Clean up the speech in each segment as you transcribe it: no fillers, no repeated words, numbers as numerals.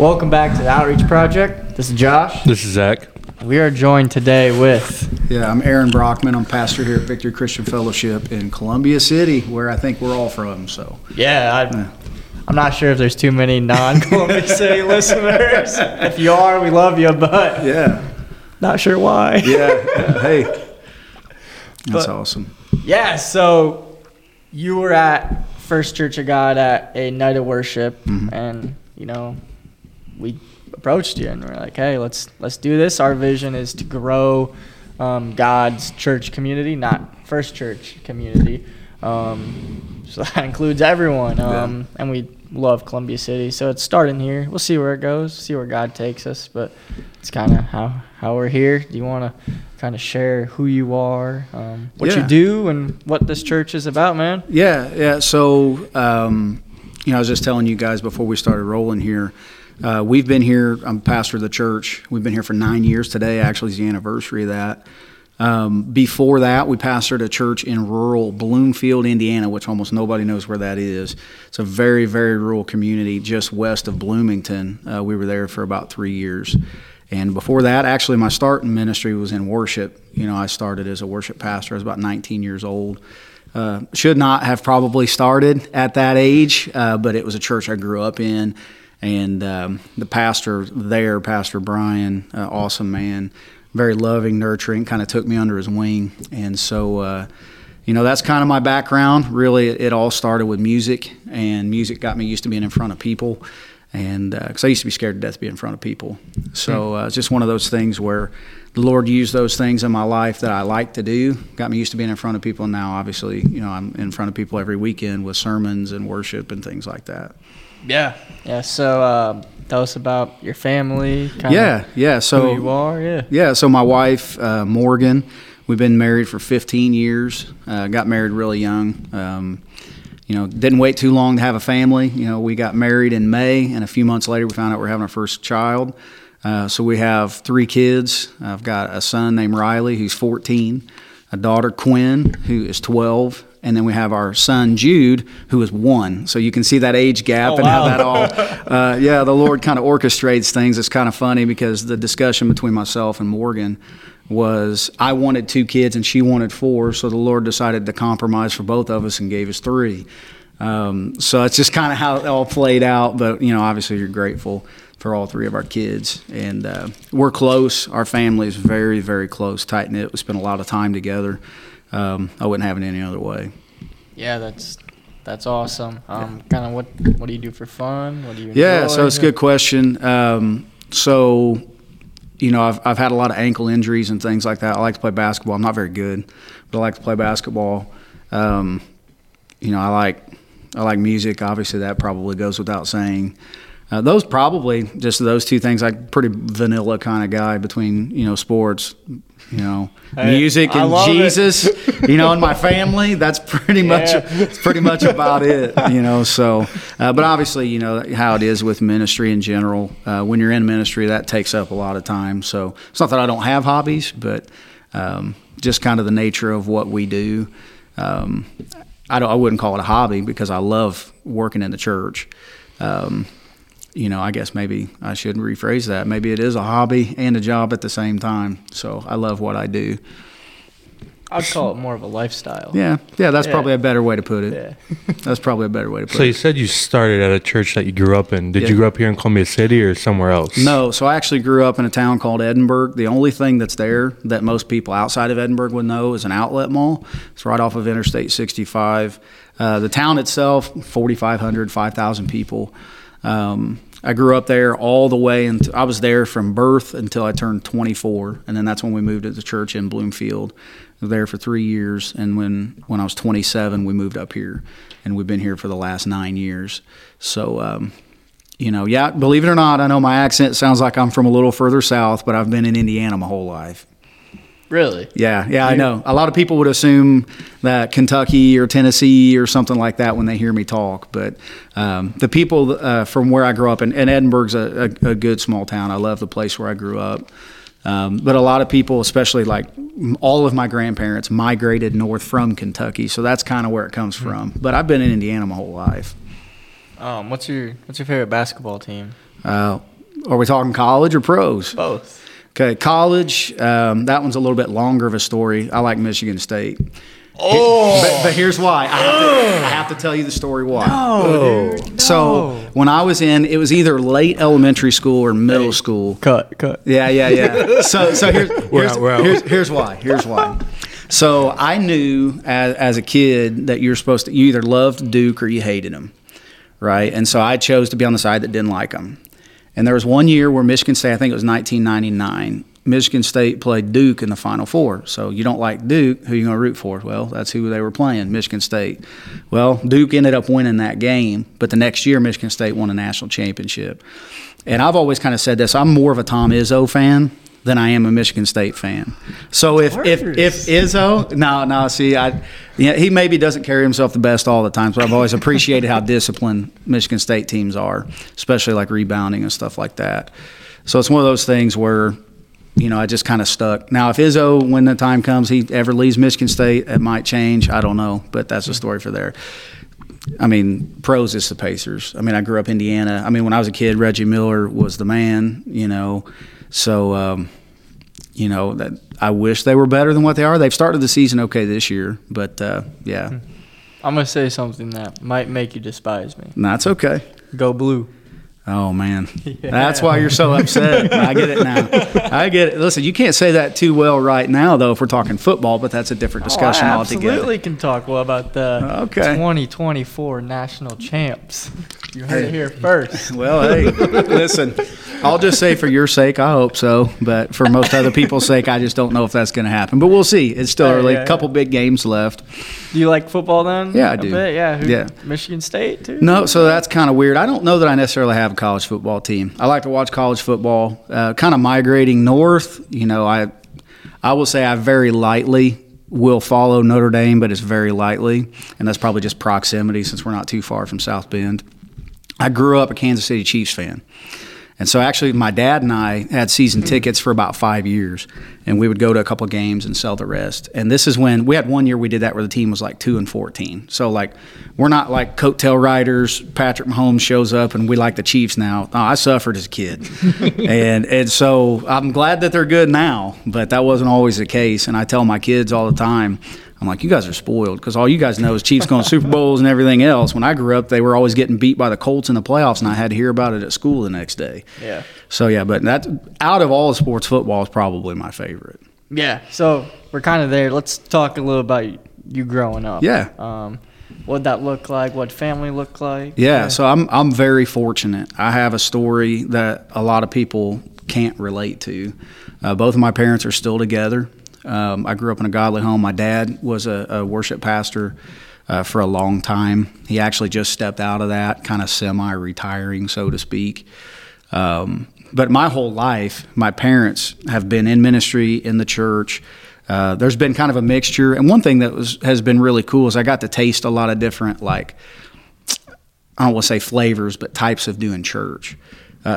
Welcome back to the Outreach Project. This is Josh. This is Zach. We are joined today with... Yeah, I'm Aaron Brockman. I'm pastor here at Victory Christian Fellowship in Columbia City, where I think we're all from, so... Yeah, I'm not sure if there's too many non-Columbia City listeners. If you are, we love you, but... Yeah. Not sure why. Yeah, hey. That's awesome. Yeah, so you were at First Church of God at a night of worship, and, you know... we approached you and we're like, hey, let's do this. Our vision is to grow God's church community, not First Church community. So that includes everyone. And we love Columbia City. So it's starting here. We'll see where it goes, see where God takes us. But it's kind of how we're here. Do you want to kind of share who you are, what you do, and what this church is about, man? Yeah. So, I was just telling you guys before we started rolling here, we've been here, I'm pastor of the church. We've been here for 9 years today. Actually, it's the anniversary of that. Before that, we pastored a church in rural Bloomfield, Indiana, which almost nobody knows where that is. It's a very, very rural community just west of Bloomington. We were there for about 3 years. And before that, actually, my start in ministry was in worship. I started as a worship pastor. I was about 19 years old. Should not have probably started at that age, but it was a church I grew up in. And the pastor there, Pastor Brian, awesome man, very loving, nurturing, kind of took me under his wing. And so, that's kind of my background. Really, it all started with music, and music got me used to being in front of people. And because I used to be scared to death to be in front of people. So it's just one of those things where the Lord used those things in my life that I like to do, got me used to being in front of people. And now, obviously, I'm in front of people every weekend with sermons and worship and things like that. Yeah. So, tell us about your family. So who you are. Yeah. So my wife, Morgan, we've been married for 15 years. Got married really young. Didn't wait too long to have a family. We got married in May, and a few months later, we found out we were having our first child. So we have 3 kids. I've got a son named Riley, who's 14, a daughter Quinn, who is 12. And then we have our son, Jude, who is 1. So you can see that age gap and how that all, the Lord kind of orchestrates things. It's kind of funny because the discussion between myself and Morgan was I wanted 2 kids and she wanted 4. So the Lord decided to compromise for both of us and gave us 3. So it's just kind of how it all played out. But, obviously you're grateful for all 3 of our kids. And we're close. Our family is very, very close, tight-knit. We spent a lot of time together. I wouldn't have it any other way. Yeah, that's awesome. Kind of what do you do for fun? What do you enjoy? Yeah, so it's a good question. I've had a lot of ankle injuries and things like that. I like to play basketball. I'm not very good, but I like to play basketball. I like music. Obviously, that probably goes without saying. Those probably just those 2 things. I'm pretty vanilla kind of guy between sports, music and Jesus, and my family. That's pretty much about it. So, but obviously, how it is with ministry in general. When you're in ministry, that takes up a lot of time. So it's not that I don't have hobbies, but just kind of the nature of what we do. I wouldn't call it a hobby because I love working in the church. I guess maybe I should rephrase that. Maybe it is a hobby and a job at the same time. So I love what I do. I'd call it more of a lifestyle. Yeah, that's probably a better way to put it. Yeah. So you said you started at a church that you grew up in. Did you grow up here in Columbia City or somewhere else? No, so I actually grew up in a town called Edinburgh. The only thing that's there that most people outside of Edinburgh would know is an outlet mall. It's right off of Interstate 65. The town itself, 4,500, 5,000 people. I grew up there all the way, and I was there from birth until I turned 24, and then that's when we moved to the church in Bloomfield. I was there for 3 years, and when I was 27, we moved up here, and we've been here for the last 9 years. So, believe it or not, I know my accent sounds like I'm from a little further south, but I've been in Indiana my whole life. Really? Yeah, I know. A lot of people would assume that Kentucky or Tennessee or something like that when they hear me talk. But the people from where I grew up, and Edinburgh's a good small town. I love the place where I grew up. But a lot of people, especially like all of my grandparents, migrated north from Kentucky. So that's kind of where it comes from. But I've been in Indiana my whole life. What's your favorite basketball team? Are we talking college or pros? Both. Okay, college, that one's a little bit longer of a story. I like Michigan State. Oh. But here's why. I have to tell you the story why. No, dude, no. So when I was in, it was either late elementary school or middle school. Cut. Yeah. So here's why. So I knew as a kid that you're supposed to, you either loved Duke or you hated him, right? And so I chose to be on the side that didn't like him. And there was one year where Michigan State, I think it was 1999, Michigan State played Duke in the Final Four. So you don't like Duke, who are you going to root for? Well, that's who they were playing, Michigan State. Well, Duke ended up winning that game, but the next year Michigan State won a national championship. And I've always kind of said this, I'm more of a Tom Izzo fan than I am a Michigan State fan. So if Izzo, he maybe doesn't carry himself the best all the time, but I've always appreciated how disciplined Michigan State teams are, especially like rebounding and stuff like that. So it's one of those things where, you know, I just kind of stuck. Now, if Izzo, when the time comes, he ever leaves Michigan State, it might change. I don't know, but that's a story for there. I mean, pros is the Pacers. I mean, I grew up in Indiana. I mean, when I was a kid, Reggie Miller was the man, you know. So, you know, that I wish they were better than what they are. They've started the season okay this year, but, yeah. I'm going to say something that might make you despise me. No, it's okay. Go blue. Oh, man. Yeah. That's why you're so upset. I get it now. Listen, you can't say that too well right now, though, if we're talking football, but that's a different discussion altogether. I absolutely can talk well about the 2024 national champs. You heard it here first. Well, hey, listen, I'll just say for your sake, I hope so. But for most other people's sake, I just don't know if that's going to happen. But we'll see. It's still early. A couple big games left. Do you like football then? Yeah, I do. Bit? Yeah, Michigan State, too? No, so that's kind of weird. I don't know that I necessarily have a college football team. I like to watch college football. Kind of migrating north, you know, I will say I very lightly will follow Notre Dame, but it's very lightly. And that's probably just proximity since we're not too far from South Bend. I grew up a Kansas City Chiefs fan. And so actually my dad and I had season tickets for about 5 years, and we would go to a couple of games and sell the rest. And this is when we had one year we did that where the team was like 2-14. So like we're not like coattail riders. Patrick Mahomes shows up and we like the Chiefs now. Oh, I suffered as a kid. and so I'm glad that they're good now, but that wasn't always the case. And I tell my kids all the time, I'm like, you guys are spoiled because all you guys know is Chiefs going to Super Bowls and everything else. When I grew up, they were always getting beat by the Colts in the playoffs, and I had to hear about it at school the next day. Yeah. So, yeah, but that, out of all the sports, football is probably my favorite. Yeah. So, we're kind of there. Let's talk a little about you growing up. Yeah. What'd that look like? What family looked like? Yeah. So, I'm very fortunate. I have a story that a lot of people can't relate to. Both of my parents are still together. I grew up in a godly home. My dad was a worship pastor for a long time. He actually just stepped out of that, kind of semi-retiring, so to speak. But my whole life, my parents have been in ministry, in the church. There's been kind of a mixture. And one thing that has been really cool is I got to taste a lot of different, like, I don't want to say flavors, but types of doing church.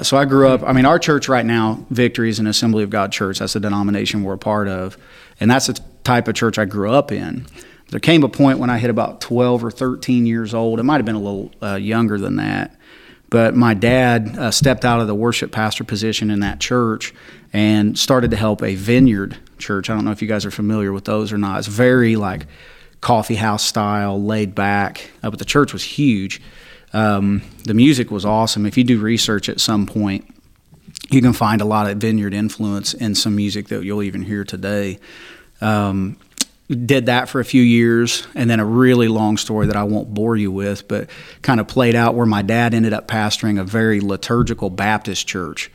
So I grew up, I mean, our church right now, Victory, is an Assembly of God church. That's the denomination we're a part of. And that's the type of church I grew up in. There came a point when I hit about 12 or 13 years old. It might have been a little younger than that. But my dad stepped out of the worship pastor position in that church and started to help a vineyard church. I don't know if you guys are familiar with those or not. It's very like coffee house style, laid back. But the church was huge. The music was awesome. If you do research at some point, you can find a lot of vineyard influence in some music that you'll even hear today. Did that for a few years, and then a really long story that I won't bore you with, but kind of played out where my dad ended up pastoring a very liturgical Baptist church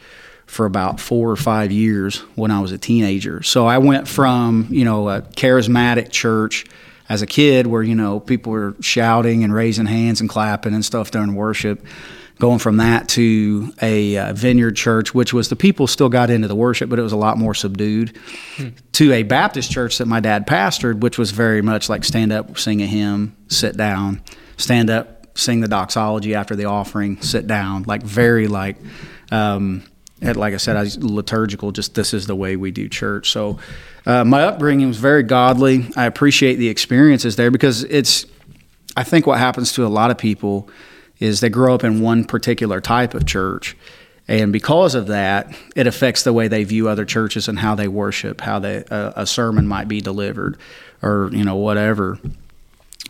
for about 4 or 5 years when I was a teenager. So I went from, you know, a charismatic church as a kid where, you know, people were shouting and raising hands and clapping and stuff during worship, going from that to a vineyard church, which was the people still got into the worship, but it was a lot more subdued, to a Baptist church that my dad pastored, which was very much like stand up, sing a hymn, sit down, stand up, sing the doxology after the offering, sit down, like very like like I said, I was liturgical, just this is the way we do church. So my upbringing was very godly. I appreciate the experiences there because I think what happens to a lot of people is they grow up in one particular type of church, And because of that, it affects the way they view other churches and how they worship, how they, a sermon might be delivered, or, you know, whatever.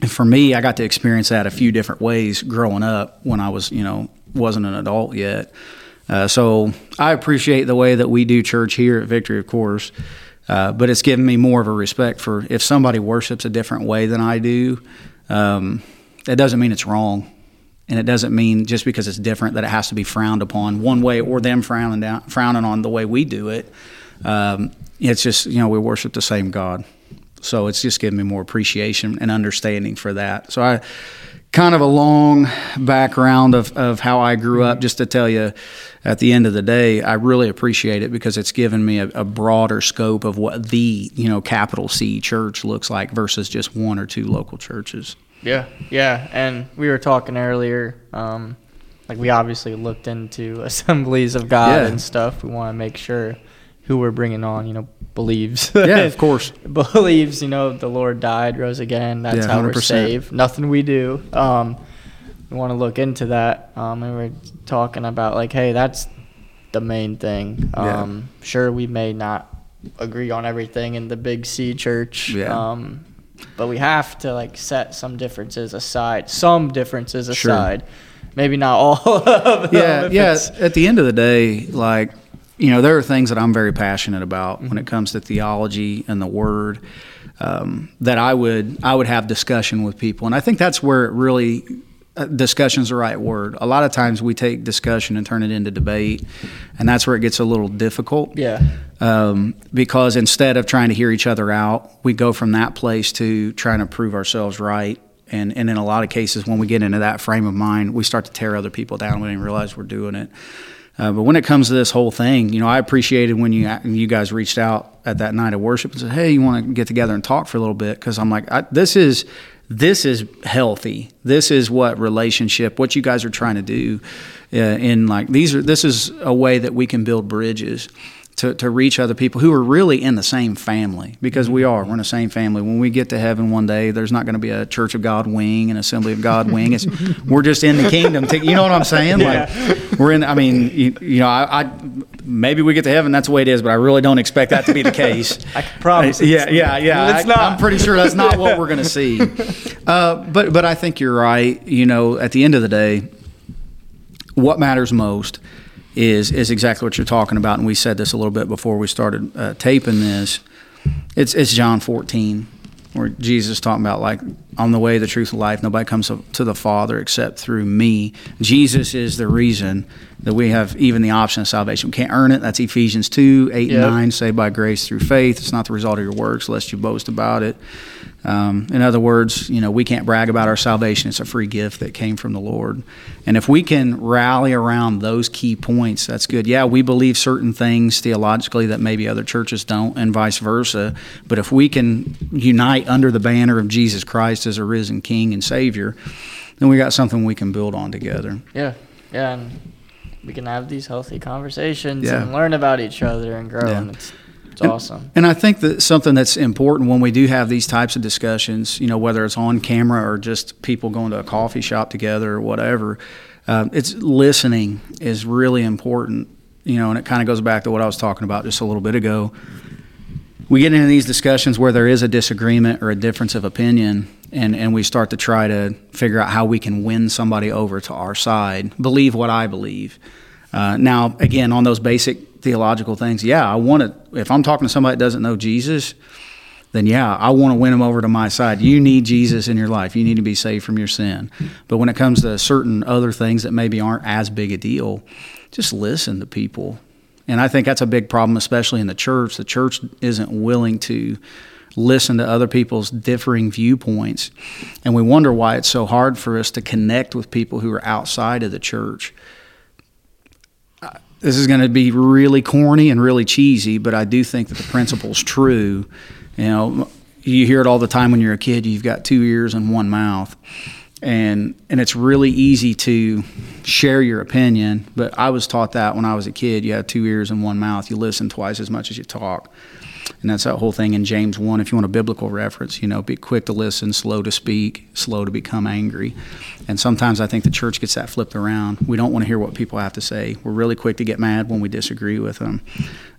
And for me, I got to experience that a few different ways growing up when I was, you know, wasn't an adult yet. So I appreciate the way that we do church here at Victory, of course, but it's given me more of a respect for if somebody worships a different way than I do, that doesn't mean it's wrong. And it doesn't mean just because it's different that it has to be frowned upon one way or them frowning on the way we do it. It's just, you know, we worship the same God. So it's just given me more appreciation and understanding for that. So I kind of a long background of how I grew up, just to tell you at the end of the day, I really appreciate it because it's given me a broader scope of what the, you know, capital C church looks like versus just one or two local churches. Yeah. Yeah. And we were talking earlier, like we obviously looked into Assemblies of God and stuff. We want to make sure who we're bringing on, you know, believes. Yeah, of course. Believes, you know, the Lord died, rose again. That's how we're saved. Nothing we do. We want to look into that. And we're talking about like, hey, that's the main thing. Sure, we may not agree on everything in the Big C church. But we have to like set some differences aside. Sure. Maybe not all of them. Yeah, at the end of the day, like, you know, there are things that I'm very passionate about when it comes to theology and the Word, that I would have discussion with people. And I think that's where it really discussion's the right word. A lot of times we take discussion and turn it into debate, and that's where it gets a little difficult. Yeah. Because instead of trying to hear each other out, we go from that place to trying to prove ourselves right. And in a lot of cases, when we get into that frame of mind, we start to tear other people down. We don't even realize we're doing it. But when it comes to this whole thing, you know, I appreciated when you guys reached out at that night of worship and said, hey, you want to get together and talk for a little bit? Because I'm like, this is healthy. This is what you guys are trying to do. And like, this is a way that we can build bridges to reach other people who are really in the same family, because we're in the same family. When we get to heaven one day, there's not going to be a Church of God wing, an Assembly of God wing. We're just in the kingdom. You know what I'm saying? Yeah. Like maybe we get to heaven, that's the way it is, but I really don't expect that to be the case. I can promise. Yeah. I'm pretty sure that's not what we're going to see. But I think you're right. You know, at the end of the day, what matters most is exactly what you're talking about, and we said this a little bit before we started taping this. It's John 14, where Jesus is talking about, like, on the way, the truth, and life. Nobody comes to the Father except through me. Jesus is the reason that we have even the option of salvation. We can't earn it. That's Ephesians 2, 8 and 9, saved by grace through faith. It's not the result of your works, lest you boast about it. In other words, you know, we can't brag about our salvation. It's a free gift that came from the Lord. And if we can rally around those key points, that's good. Yeah, we believe certain things theologically that maybe other churches don't, and vice versa. But if we can unite under the banner of Jesus Christ as a risen King and Savior, then we got something we can build on together. Yeah, yeah, and we can have these healthy conversations and learn about each other and grow. Yeah. And It's awesome. And I think that something that's important when we do have these types of discussions, you know, whether it's on camera or just people going to a coffee shop together or whatever, it's listening is really important, you know, and it kind of goes back to what I was talking about just a little bit ago. We get into these discussions where there is a disagreement or a difference of opinion, and we start to try to figure out how we can win somebody over to our side, believe what I believe. Now, again, on those basic theological things, I want to, if I'm talking to somebody that doesn't know Jesus, then I want to win them over to my side. You need Jesus in your life. You need to be saved from your sin. But when it comes to certain other things that maybe aren't as big a deal, just listen to people. And I think that's a big problem, especially in the church. The church isn't willing to listen to other people's differing viewpoints. And we wonder why it's so hard for us to connect with people who are outside of the church. This is going to be really corny and really cheesy, but I do think that the principle's true. You know, you hear it all the time when you're a kid, you've got two ears and one mouth. And it's really easy to share your opinion, but I was taught that when I was a kid. You have two ears and one mouth. You listen twice as much as you talk. And that's that whole thing in James 1. If you want a biblical reference, you know, be quick to listen, slow to speak, slow to become angry. And sometimes I think the church gets that flipped around. We don't want to hear what people have to say. We're really quick to get mad when we disagree with them.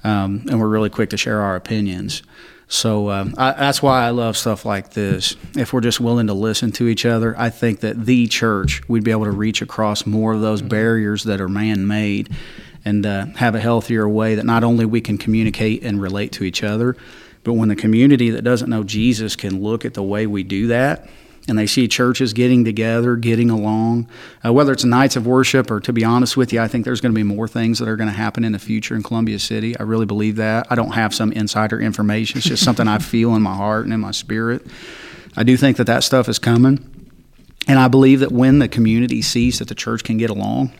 And we're really quick to share our opinions. So that's why I love stuff like this. If we're just willing to listen to each other, I think that the church, we'd be able to reach across more of those barriers that are man-made and have a healthier way that not only we can communicate and relate to each other, but when the community that doesn't know Jesus can look at the way we do that, and they see churches getting together, getting along, whether it's nights of worship or, to be honest with you, I think there's going to be more things that are going to happen in the future in Columbia City. I really believe that. I don't have some insider information. It's just something I feel in my heart and in my spirit. I do think that that stuff is coming. And I believe that when the community sees that the church can get along,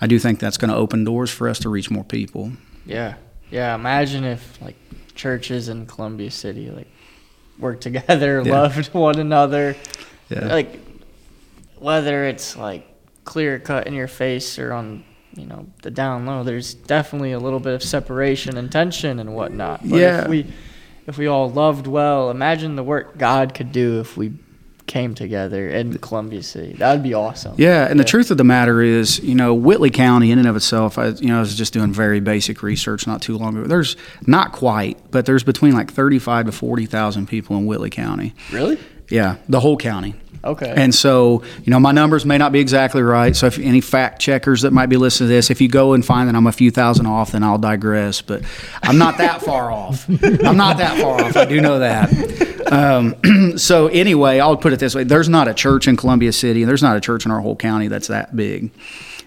I do think that's going to open doors for us to reach more people. Yeah. Yeah. Imagine if, like, churches in Columbia City, like, worked together, yeah, loved one another, yeah, like, whether it's like clear cut in your face or on, you know, the down low, there's definitely a little bit of separation and tension and whatnot. But yeah, if we all loved well, imagine the work God could do if we came together in Columbia City. That would be awesome. Yeah, and yeah, the truth of the matter is, you know, Whitley County in and of itself, I was just doing very basic research not too long ago. There's not quite, but there's between like 35 to 40,000 people in Whitley County. Really? Yeah, the whole county. Okay. And so, you know, my numbers may not be exactly right, so if any fact checkers that might be listening to this, if you go and find that I'm a few thousand off, then I'll digress, but I'm not that far off. I'm not that far off. I do know that. So anyway, I'll put it this way. There's not a church in Columbia City, and there's not a church in our whole county that's that big.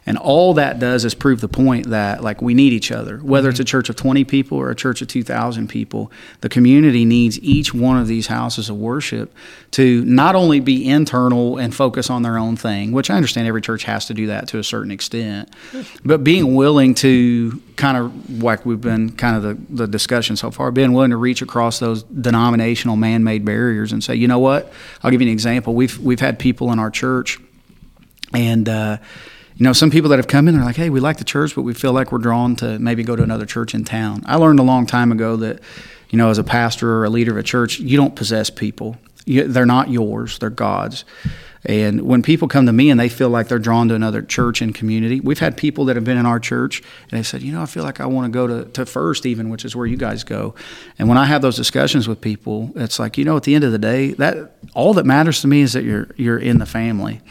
And all that does is prove the point that, like, we need each other. Whether it's a church of 20 people or a church of 2,000 people, the community needs each one of these houses of worship to not only be internal and focus on their own thing, which I understand every church has to do that to a certain extent, but being willing to kind of, like we've been kind of the discussion so far, being willing to reach across those denominational man-made barriers and say, you know what, I'll give you an example. We've had people in our church and, you know, some people that have come in, they're like, hey, we like the church, but we feel like we're drawn to maybe go to another church in town. I learned a long time ago that, you know, as a pastor or a leader of a church, you don't possess people. They're not yours. They're God's. And when people come to me and they feel like they're drawn to another church and community, we've had people that have been in our church and they said, you know, I feel like I want to go to First even, which is where you guys go. And when I have those discussions with people, it's like, you know, at the end of the day, that all that matters to me is that you're in the family.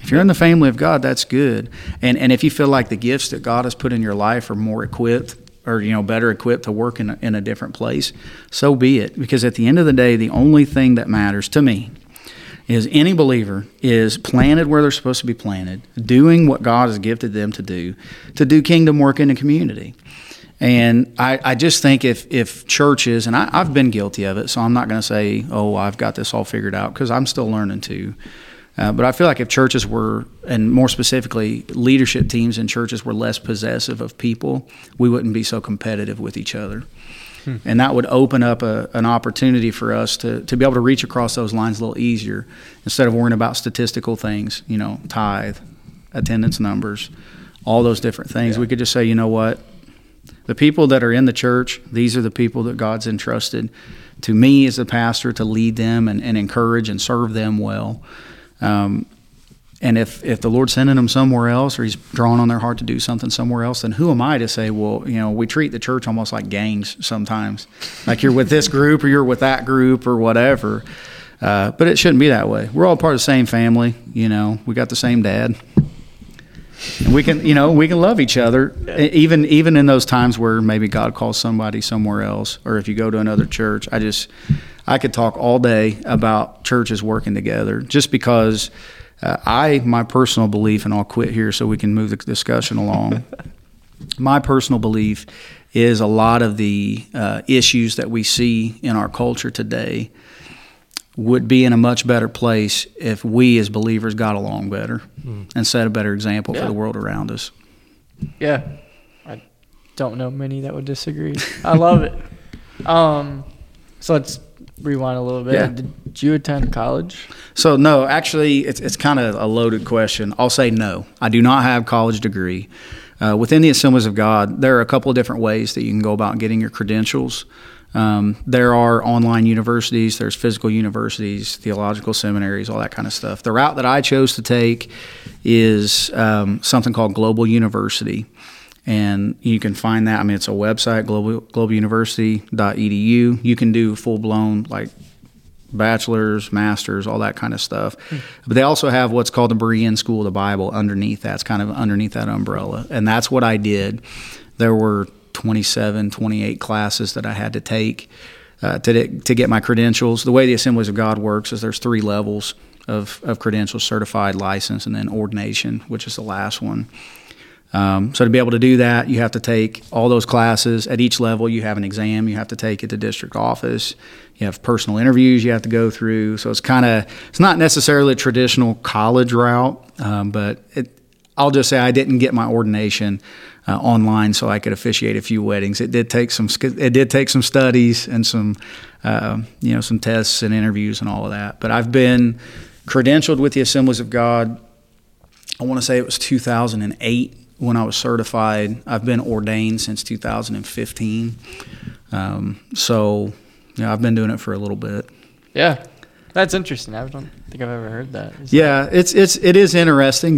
If you're in the family of God, that's good. And if you feel like the gifts that God has put in your life are more equipped or, you know, better equipped to work in a different place, so be it. Because at the end of the day, the only thing that matters to me is any believer is planted where they're supposed to be planted, doing what God has gifted them to do kingdom work in the community. And I just think if churches, and I've been guilty of it, so I'm not going to say, oh, I've got this all figured out, because I'm still learning too. But I feel like if churches were, and more specifically, leadership teams in churches were less possessive of people, we wouldn't be so competitive with each other. And that would open up an opportunity for us to be able to reach across those lines a little easier instead of worrying about statistical things, you know, tithe, attendance numbers, all those different things. Yeah. We could just say, you know what, the people that are in the church, these are the people that God's entrusted to me as a pastor to lead them and encourage and serve them well. And if the Lord's sending them somewhere else or he's drawing on their heart to do something somewhere else, then who am I to say, well, you know, we treat the church almost like gangs sometimes, like you're with this group or you're with that group or whatever. But it shouldn't be that way. We're all part of the same family. You know, we got the same dad. And we can, you know, we can love each other, even in those times where maybe God calls somebody somewhere else, or if you go to another church. I could talk all day about churches working together, just because my personal belief, and I'll quit here so we can move the discussion along. My personal belief is a lot of the issues that we see in our culture today would be in a much better place if we as believers got along better and set a better example for the world around us. Yeah. I don't know many that would disagree. I love it. So let's rewind a little bit. Yeah. Did you attend college? So no, actually it's kind of a loaded question. I'll say no. I do not have a college degree. Within the Assemblies of God, there are a couple of different ways that you can go about getting your credentials. There are online universities, there's physical universities, theological seminaries, all that kind of stuff. The route that I chose to take is something called Global University. And you can find that. I mean, it's a website, globaluniversity.edu. You can do full-blown, like, bachelor's, master's, all that kind of stuff. But they also have what's called the Berean School of the Bible underneath that. It's kind of underneath that umbrella. And that's what I did. There were 27, 28 classes that I had to take to get my credentials. The way the Assemblies of God works is there's three levels of credentials: certified, licensed, and then ordination, which is the last one. So to be able to do that, you have to take all those classes. At each level, you have an exam you have to take at the district office. You have personal interviews you have to go through. So it's not necessarily a traditional college route, I'll just say I didn't get my ordination online so I could officiate a few weddings. It did take some studies and some some tests and interviews and all of that. But I've been credentialed with the Assemblies of God. I want to say it was 2008 when I was certified. I've been ordained since 2015. I've been doing it for a little bit. Yeah, that's interesting. I don't think I've ever heard that. It is interesting.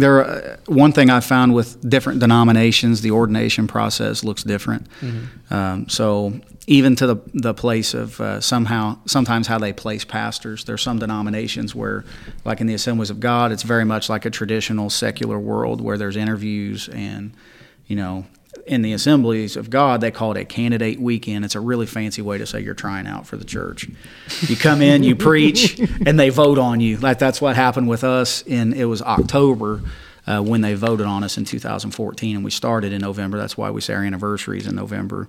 One thing I found with different denominations, the ordination process looks different. Mm-hmm. So even to the place of sometimes how they place pastors, there's some denominations where, like in the Assemblies of God, it's very much like a traditional secular world where there's interviews and, in the Assemblies of God, they call it a candidate weekend. It's a really fancy way to say you're trying out for the church. You come in, you preach, and they vote on you. Like, that's what happened with us. It was October when they voted on us in 2014, and we started in November. That's why we say our anniversary is in November.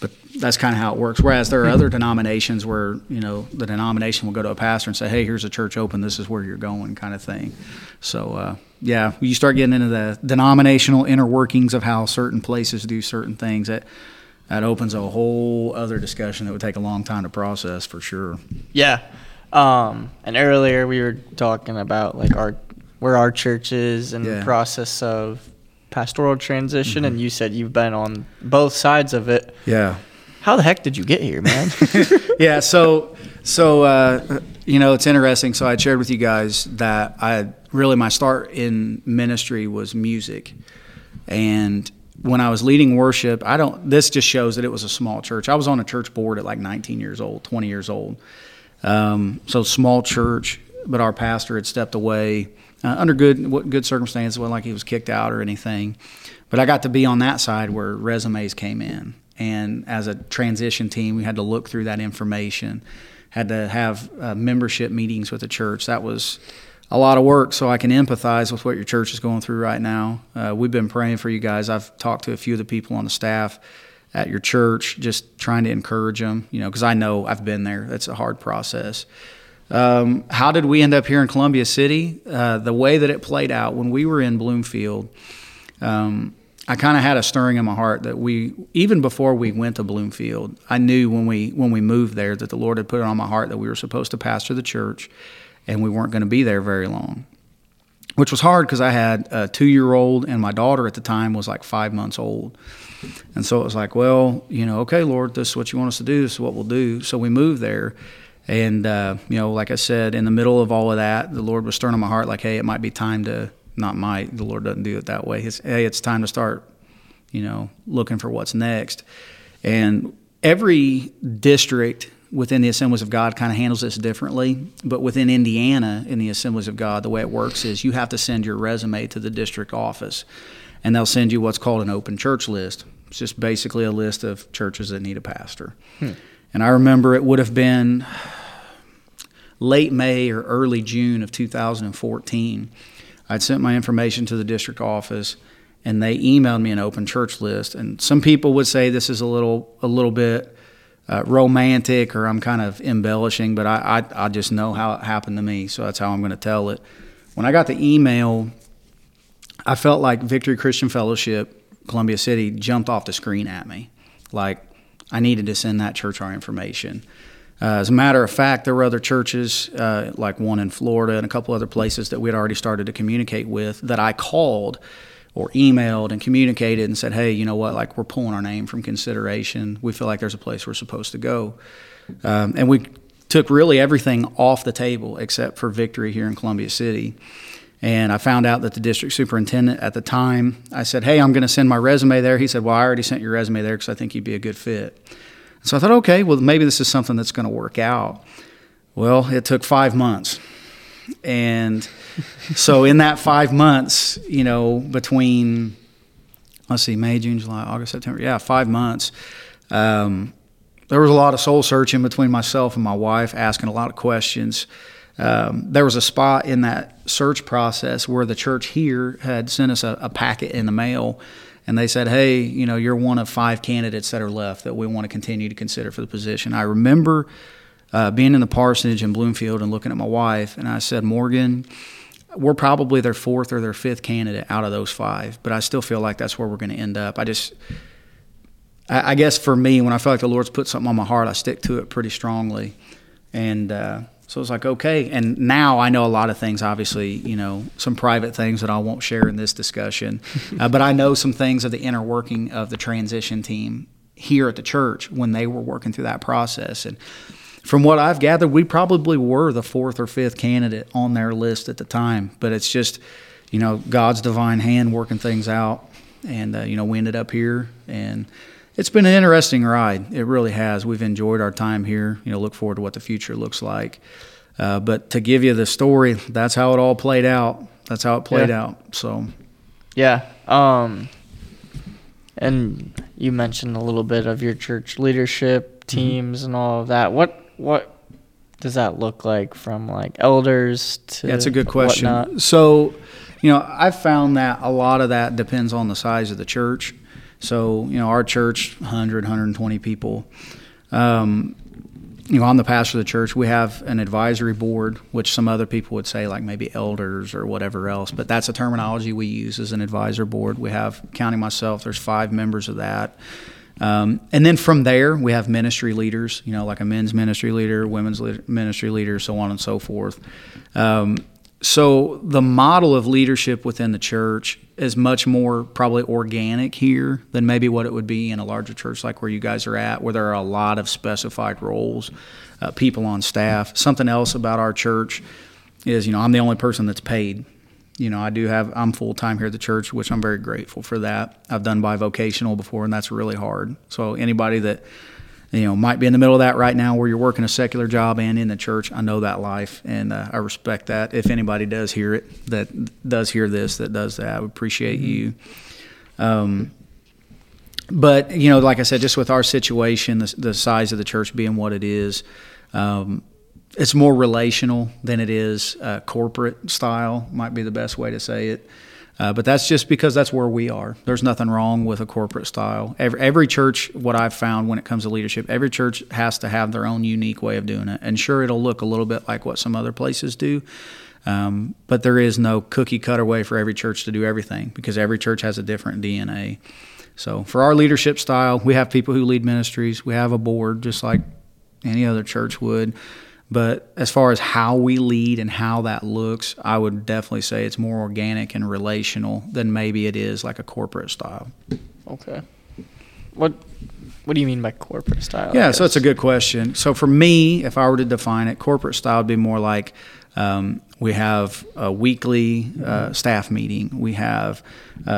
But that's kind of how it works. Whereas there are other denominations where, the denomination will go to a pastor and say, hey, here's a church open. This is where you're going, kind of thing. So, you start getting into the denominational inner workings of how certain places do certain things. That opens a whole other discussion that would take a long time to process, for sure. Yeah. And earlier we were talking about, like, where our church is and the process of pastoral transition, and you said you've been on both sides of it. Yeah. How the heck did you get here, man? Yeah, it's interesting. So I shared with you guys that my start in ministry was music. And when I was leading worship, this just shows that it was a small church. I was on a church board at like 19 years old, 20 years old. So small church, but our pastor had stepped away. Under good circumstances, it wasn't like he was kicked out or anything. But I got to be on that side where resumes came in. And as a transition team, we had to look through that information, had to have membership meetings with the church. That was a lot of work, so I can empathize with what your church is going through right now. We've been praying for you guys. I've talked to a few of the people on the staff at your church, just trying to encourage them, because I know I've been there. That's a hard process. How did we end up here in Columbia City? The way that it played out, when we were in Bloomfield, I kind of had a stirring in my heart that even before we went to Bloomfield, I knew when we moved there that the Lord had put it on my heart that we were supposed to pastor the church and we weren't going to be there very long, which was hard because I had a 2-year-old and my daughter at the time was like 5 months old. And so it was like, well, okay, Lord, this is what you want us to do. This is what we'll do. So we moved there. And, like I said, in the middle of all of that, the Lord was stirring on my heart like, hey, it might be time to, the Lord doesn't do it that way. It's time to start, looking for what's next. And every district within the Assemblies of God kind of handles this differently. But within Indiana, in the Assemblies of God, the way it works is you have to send your resume to the district office, and they'll send you what's called an open church list. It's just basically a list of churches that need a pastor. And I remember it would have been late May or early June of 2014. I'd sent my information to the district office, and they emailed me an open church list. And some people would say this is a little bit romantic, or I'm kind of embellishing, but I just know how it happened to me, so that's how I'm going to tell it. When I got the email, I felt like Victory Christian Fellowship, Columbia City, jumped off the screen at me. Like, I needed to send that church our information. As a matter of fact, there were other churches, like one in Florida and a couple other places that we had already started to communicate with, that I called or emailed and communicated and said, hey, you know what, like, we're pulling our name from consideration. We feel like there's a place we're supposed to go. And we took really everything off the table except for Victory here in Columbia City. And I found out that the district superintendent at the time, I said, hey, I'm going to send my resume there. He said, well, I already sent your resume there because I think you'd be a good fit. So I thought, okay, well, maybe this is something that's going to work out. Well, it took 5 months. And so in that 5 months, you know, between, let's see, May, June, July, August, September, 5 months, there was a lot of soul searching between myself and my wife, asking a lot of questions. There was a spot in that search process where the church here had sent us a packet in the mail, and they said, hey, you know, you're one of 5 candidates that are left that we want to continue to consider for the position. I remember being in the parsonage in Bloomfield and looking at my wife, and I said, Morgan, we're probably their 4th or their 5th candidate out of those 5, but I still feel like that's where we're going to end up. I guess for me, when I feel like the Lord's put something on my heart, I stick to it pretty strongly. And so it's like, okay. And now I know a lot of things, obviously, you know, some private things that I won't share in this discussion, but I know some things of the inner working of the transition team here at the church when they were working through that process. And from what I've gathered, we probably were the 4th or 5th candidate on their list at the time, but it's just, you know, God's divine hand working things out. And, you know, we ended up here, and it's been an interesting ride. It really has. We've enjoyed our time here. You know, look forward to what the future looks like. But to give you the story, that's how it all played out. That's how it played out. So, yeah. And you mentioned a little bit of your church leadership teams and all of that. What does that look like from like elders to? That's a good question. Whatnot? So, you know, I've found that a lot of that depends on the size of the church. So, you know, our church, 100, 120 people. You know, I'm the pastor of the church. We have an advisory board, which some other people would say like maybe elders or whatever else, but that's a terminology we use as an advisor board. We have, counting myself, there's 5 members of that. And then from there, we have ministry leaders, you know, like a men's ministry leader, women's ministry leader, so on and so forth. So the model of leadership within the church is much more probably organic here than maybe what it would be in a larger church like where you guys are at, where there are a lot of specified roles, people on staff. Something else about our church is, you know, I'm the only person that's paid. You know, I'm full-time here at the church, which I'm very grateful for that. I've done bivocational before, and that's really hard. So anybody that, you know, might be in the middle of that right now where you're working a secular job and in the church. I know that life, and I respect that. If anybody does hear it, that does hear this, that does that, I would appreciate you. But, you know, like I said, just with our situation, the size of the church being what it is, it's more relational than it is corporate style, might be the best way to say it. But that's just because that's where we are. There's nothing wrong with a corporate style. Every church, what I've found when it comes to leadership, every church has to have their own unique way of doing it. And sure, it'll look a little bit like what some other places do, but there is no cookie-cutter way for every church to do everything because every church has a different DNA. So for our leadership style, we have people who lead ministries. We have a board just like any other church would. But as far as how we lead and how that looks, I would definitely say it's more organic and relational than maybe it is like a corporate style. Okay. What do you mean by corporate style? Yeah, so it's a good question. So for me, if I were to define it, corporate style would be more like we have a weekly staff meeting. We have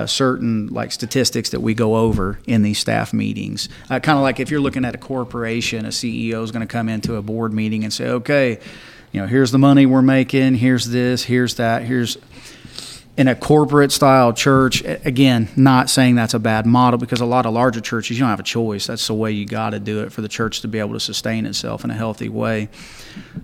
certain like statistics that we go over in these staff meetings. Kind of like if you're looking at a corporation, a CEO is going to come into a board meeting and say, okay, you know, here's the money we're making. Here's this, here's that, here's in a corporate style church. Again, not saying that's a bad model because a lot of larger churches, you don't have a choice. That's the way you got to do it for the church to be able to sustain itself in a healthy way.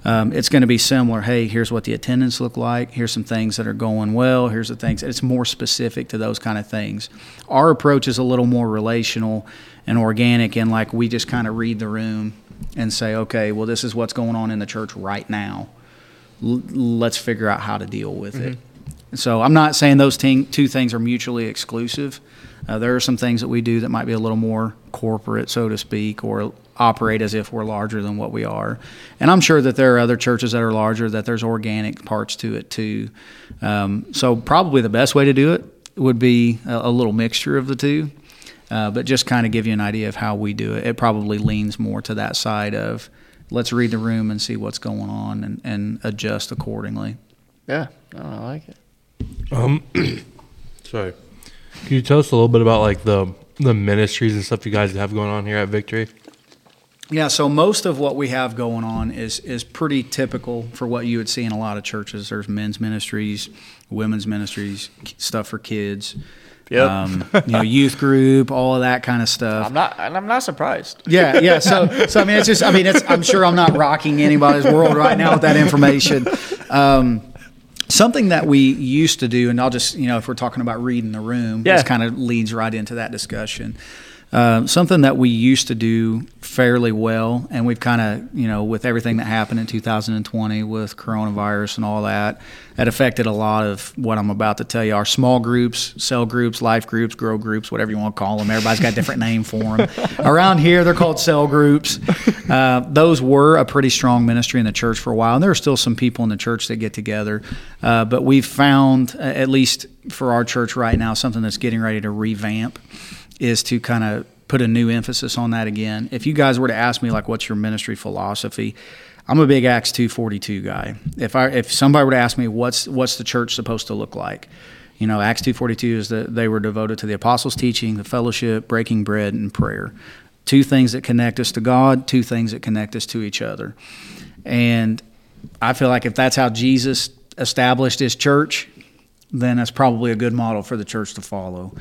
It's going to be similar. Hey, here's what the attendance look like. Here's some things that are going well. Here's the things. It's more specific to those kind of things. Our approach is a little more relational and organic, and like we just kind of read the room and say, okay, well, this is what's going on in the church right now. Let's figure out how to deal with it. So I'm not saying those two things are mutually exclusive. There are some things that we do that might be a little more corporate, so to speak, or operate as if we're larger than what we are. And I'm sure that there are other churches that are larger, that there's organic parts to it too. So probably the best way to do it would be a little mixture of the two, but just kind of give you an idea of how we do it. It probably leans more to that side of let's read the room and see what's going on and adjust accordingly. Yeah, I like it. Sorry. Can you tell us a little bit about like the ministries and stuff you guys have going on here at Victory? Yeah, so most of what we have going on is pretty typical for what you would see in a lot of churches. There's men's ministries, women's ministries, stuff for kids, yep. Youth group, all of that kind of stuff. I'm not surprised. Yeah. So I'm sure I'm not rocking anybody's world right now with that information. Something that we used to do, and I'll just, if we're talking about reading the room, this kind of leads right into that discussion. Something that we used to do fairly well, and we've kind of, with everything that happened in 2020 with coronavirus and all that affected a lot of what I'm about to tell you. Our small groups, cell groups, life groups, grow groups, whatever you want to call them. Everybody's got a different name for them. Around here, they're called cell groups. Those were a pretty strong ministry in the church for a while, and there are still some people in the church that get together. But we've found, at least for our church right now, something that's getting ready to revamp is to kind of put a new emphasis on that again. If you guys were to ask me, like, what's your ministry philosophy, I'm a big Acts 2:42 guy. If somebody were to ask me, what's the church supposed to look like? Acts 2:42 is that they were devoted to the apostles' teaching, the fellowship, breaking bread, and prayer. Two things that connect us to God, two things that connect us to each other. And I feel like if that's how Jesus established his church, then that's probably a good model for the church to follow.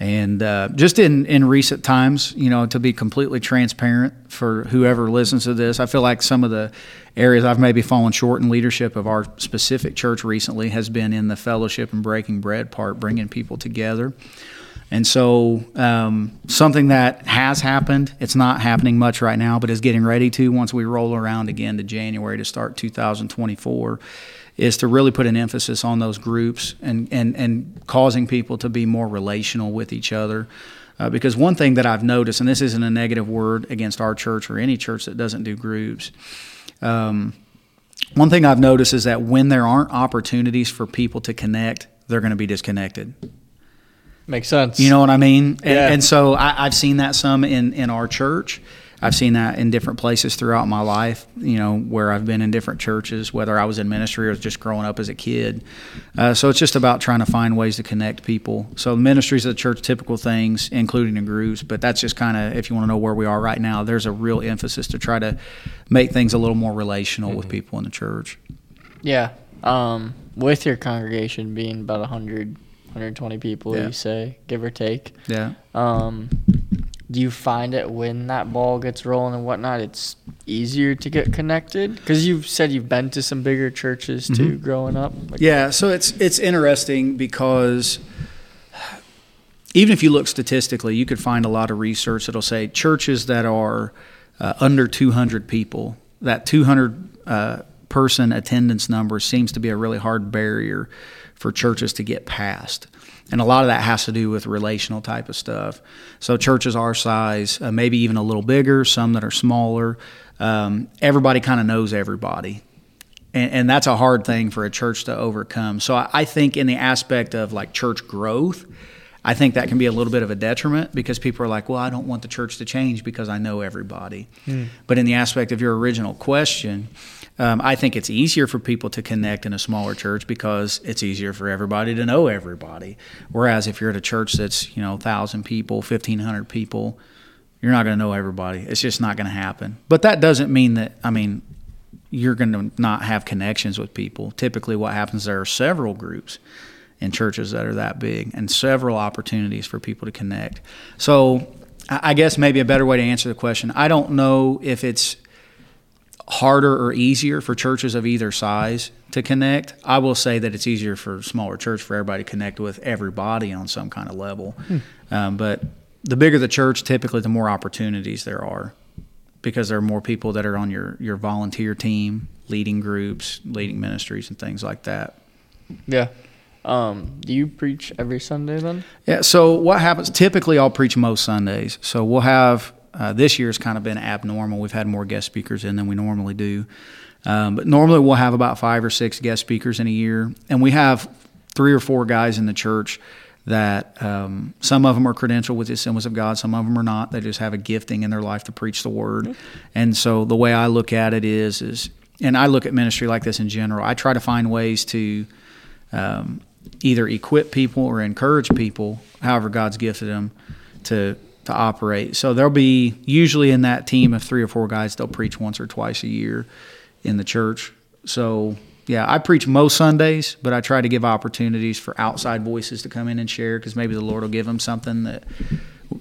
And just in recent times, to be completely transparent for whoever listens to this, I feel like some of the areas I've maybe fallen short in leadership of our specific church recently has been in the fellowship and breaking bread part, bringing people together. And so something that has happened, it's not happening much right now, but is getting ready to once we roll around again to January to start 2024, is to really put an emphasis on those groups and causing people to be more relational with each other. Because one thing that I've noticed, and this isn't a negative word against our church or any church that doesn't do groups, one thing I've noticed is that when there aren't opportunities for people to connect, they're going to be disconnected. Makes sense. You know what I mean? Yeah. And so I've seen that some in our church. I've seen that in different places throughout my life, where I've been in different churches, whether I was in ministry or just growing up as a kid. So it's just about trying to find ways to connect people. So ministries of the church, typical things, including the groups, but that's just kind of, if you want to know where we are right now, there's a real emphasis to try to make things a little more relational with people in the church. Yeah. With your congregation being about 100, 120 people, you say, give or take. Yeah. Do you find it when that ball gets rolling and whatnot, it's easier to get connected? Because you've said you've been to some bigger churches too growing up. So it's interesting because even if you look statistically, you could find a lot of research that'll say churches that are under 200 people, that 200-person attendance number seems to be a really hard barrier for churches to get past. And a lot of that has to do with relational type of stuff. So churches our size, maybe even a little bigger, some that are smaller, everybody kind of knows everybody. And that's a hard thing for a church to overcome. So I think in the aspect of like church growth, I think that can be a little bit of a detriment because people are like, well, I don't want the church to change because I know everybody. But in the aspect of your original question, I think it's easier for people to connect in a smaller church because it's easier for everybody to know everybody. Whereas if you're at a church that's, 1,000 people, 1,500 people, you're not going to know everybody. It's just not going to happen. But that doesn't mean that, you're going to not have connections with people. Typically what happens, there are several groups in churches that are that big and several opportunities for people to connect. So I guess maybe a better way to answer the question, I don't know if it's harder or easier for churches of either size to connect. I will say that it's easier for a smaller church for everybody to connect with everybody on some kind of level. But the bigger the church, typically the more opportunities there are because there are more people that are on your volunteer team, leading groups, leading ministries, and things like that. Yeah. Do you preach every Sunday then? Yeah, so what happens, typically I'll preach most Sundays. So we'll have, this year's kind of been abnormal. We've had more guest speakers in than we normally do. But normally we'll have about 5 or 6 guest speakers in a year. And we have 3 or 4 guys in the church that some of them are credentialed with the Assemblies of God, some of them are not. They just have a gifting in their life to preach the Word. Mm-hmm. And so the way I look at it is, and I look at ministry like this in general, I try to find ways to either equip people or encourage people, however God's gifted them, to operate. So there'll be usually in that team of 3 or 4 guys, they'll preach once or twice a year in the church. So yeah, I preach most Sundays, but I try to give opportunities for outside voices to come in and share, because maybe the Lord will give them something that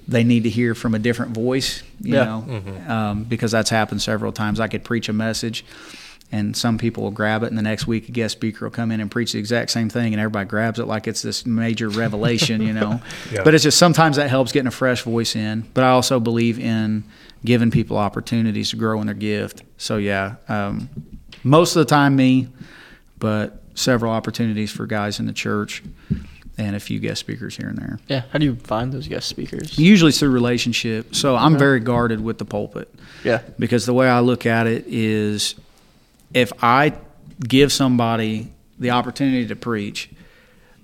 they need to hear from a different voice, you know, mm-hmm. Because that's happened several times. I could preach a message and some people will grab it, and the next week a guest speaker will come in and preach the exact same thing, and everybody grabs it like it's this major revelation, you know. Yeah. But it's just sometimes that helps getting a fresh voice in. But I also believe in giving people opportunities to grow in their gift. So, yeah, most of the time me, but several opportunities for guys in the church and a few guest speakers here and there. Yeah, how do you find those guest speakers? Usually through relationship. So I'm very guarded with the pulpit. Yeah. Because the way I look at it is, if I give somebody the opportunity to preach,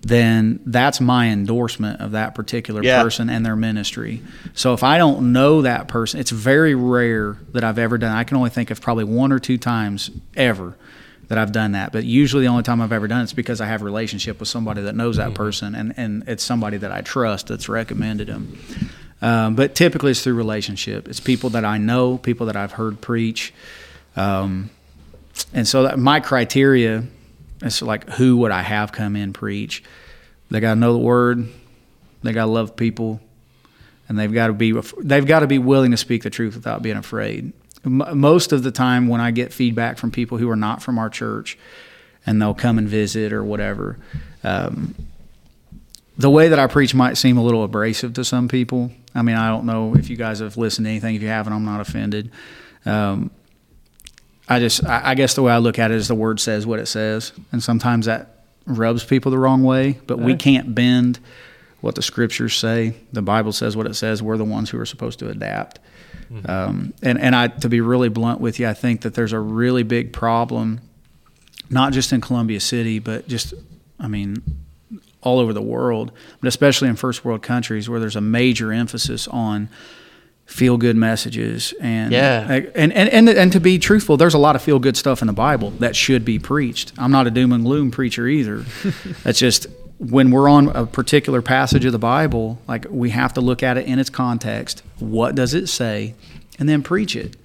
then that's my endorsement of that particular person and their ministry. So if I don't know that person, it's very rare that I've ever done. I can only think of probably 1 or 2 times ever that I've done that. But usually the only time I've ever done it's because I have a relationship with somebody that knows that person, and it's somebody that I trust that's recommended them. But typically it's through relationship. It's people that I know, people that I've heard preach. And so that my criteria is like, who would I have come in preach? They got to know the Word, they got to love people, and they've got to be willing to speak the truth without being afraid. Most of the time, when I get feedback from people who are not from our church, and they'll come and visit or whatever, the way that I preach might seem a little abrasive to some people. I mean, I don't know if you guys have listened to anything. If you haven't, I'm not offended. I guess the way I look at it is the Word says what it says, and sometimes that rubs people the wrong way, but we can't bend what the Scriptures say. The Bible says what it says. We're the ones who are supposed to adapt. Mm-hmm. And I, to be really blunt with you, I think that there's a really big problem, not just in Columbia City, but just, I mean, all over the world, but especially in first world countries, where there's a major emphasis on feel-good messages, and to be truthful, there's a lot of feel-good stuff in the Bible that should be preached. I'm not a doom and gloom preacher either. That's just, when we're on a particular passage of the Bible, like, we have to look at it in its context. What does it say? And then preach it.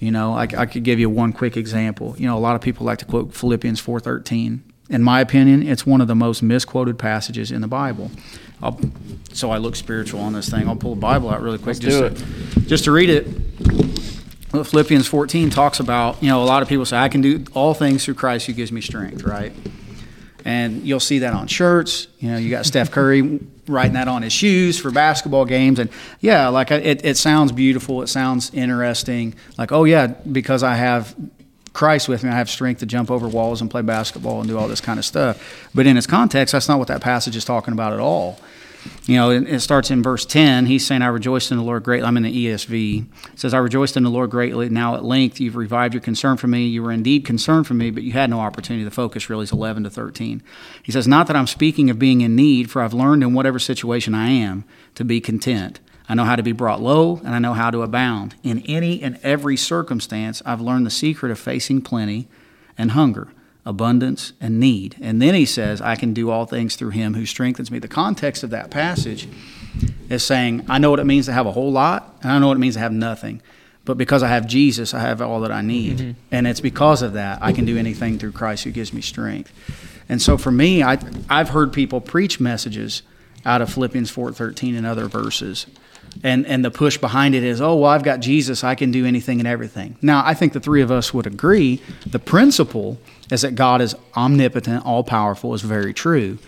You know, I could give you one quick example. You know, a lot of people like to quote Philippians 4:13. In my opinion, it's one of the most misquoted passages in the Bible. So I look spiritual on this thing. I'll pull the Bible out really quick just to read it. Philippians 4:14 talks about, you know, a lot of people say, I can do all things through Christ who gives me strength, right? And you'll see that on shirts. You know, you got Steph Curry writing that on his shoes for basketball games. And, yeah, like, it sounds beautiful. It sounds interesting. Like, oh, yeah, because I have Christ with me, I have strength to jump over walls and play basketball and do all this kind of stuff. But in its context, that's not what that passage is talking about at all. You know, it starts in verse 10. He's saying, I rejoiced in the Lord greatly. I'm in the ESV. It says, I rejoiced in the Lord greatly. Now at length you've revived your concern for me. You were indeed concerned for me, but you had no opportunity. The focus really is 11 to 13. He says, not that I'm speaking of being in need, for I've learned in whatever situation I am to be content. I know how to be brought low, and I know how to abound. In any and every circumstance, I've learned the secret of facing plenty and hunger, abundance and need. And then he says, I can do all things through him who strengthens me. The context of that passage is saying, I know what it means to have a whole lot, and I know what it means to have nothing. But because I have Jesus, I have all that I need. Mm-hmm. And it's because of that I can do anything through Christ who gives me strength. And so for me, I've heard people preach messages out of Philippians 4:13 and other verses. And the push behind it is, oh, well, I've got Jesus, I can do anything and everything. Now, I think the three of us would agree the principle is that God is omnipotent, all-powerful, is very true.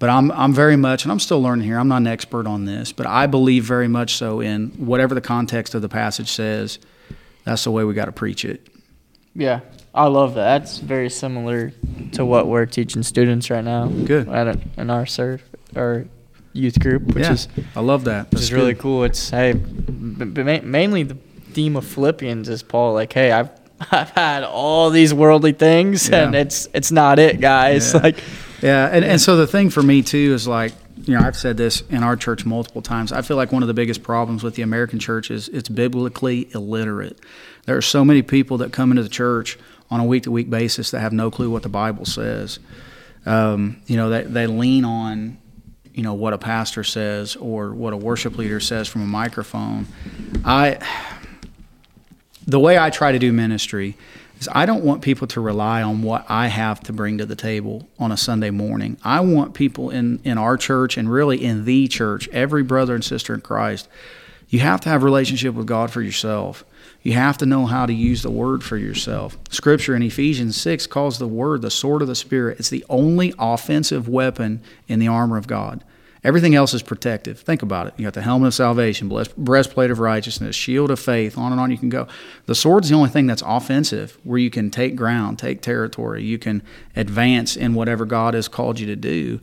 But I'm very much, and I'm still learning here, I'm not an expert on this, but I believe very much so in whatever the context of the passage says, that's the way we got to preach it. Yeah, I love that. That's very similar to what we're teaching students right now. Good. In our youth group, which is, I love that. Which is really cool. It's, hey, mainly the theme of Philippians is Paul, like, hey, I've had all these worldly things, and it's not it, guys. Yeah. Like, yeah, and so the thing for me too is, like, you know, I've said this in our church multiple times. I feel like one of the biggest problems with the American church is it's biblically illiterate. There are so many people that come into the church on a week-to-week basis that have no clue what the Bible says. You know, they lean on, you know, what a pastor says or what a worship leader says from a microphone. The way I try to do ministry is I don't want people to rely on what I have to bring to the table on a Sunday morning. I want people in our church and really in the church, every brother and sister in Christ, you have to have a relationship with God for yourself. You have to know how to use the Word for yourself. Scripture in Ephesians 6 calls the Word the sword of the Spirit. It's the only offensive weapon in the armor of God. Everything else is protective. Think about it. You got the helmet of salvation, breastplate of righteousness, shield of faith, on and on you can go. The sword's the only thing that's offensive, where you can take ground, take territory. You can advance in whatever God has called you to do.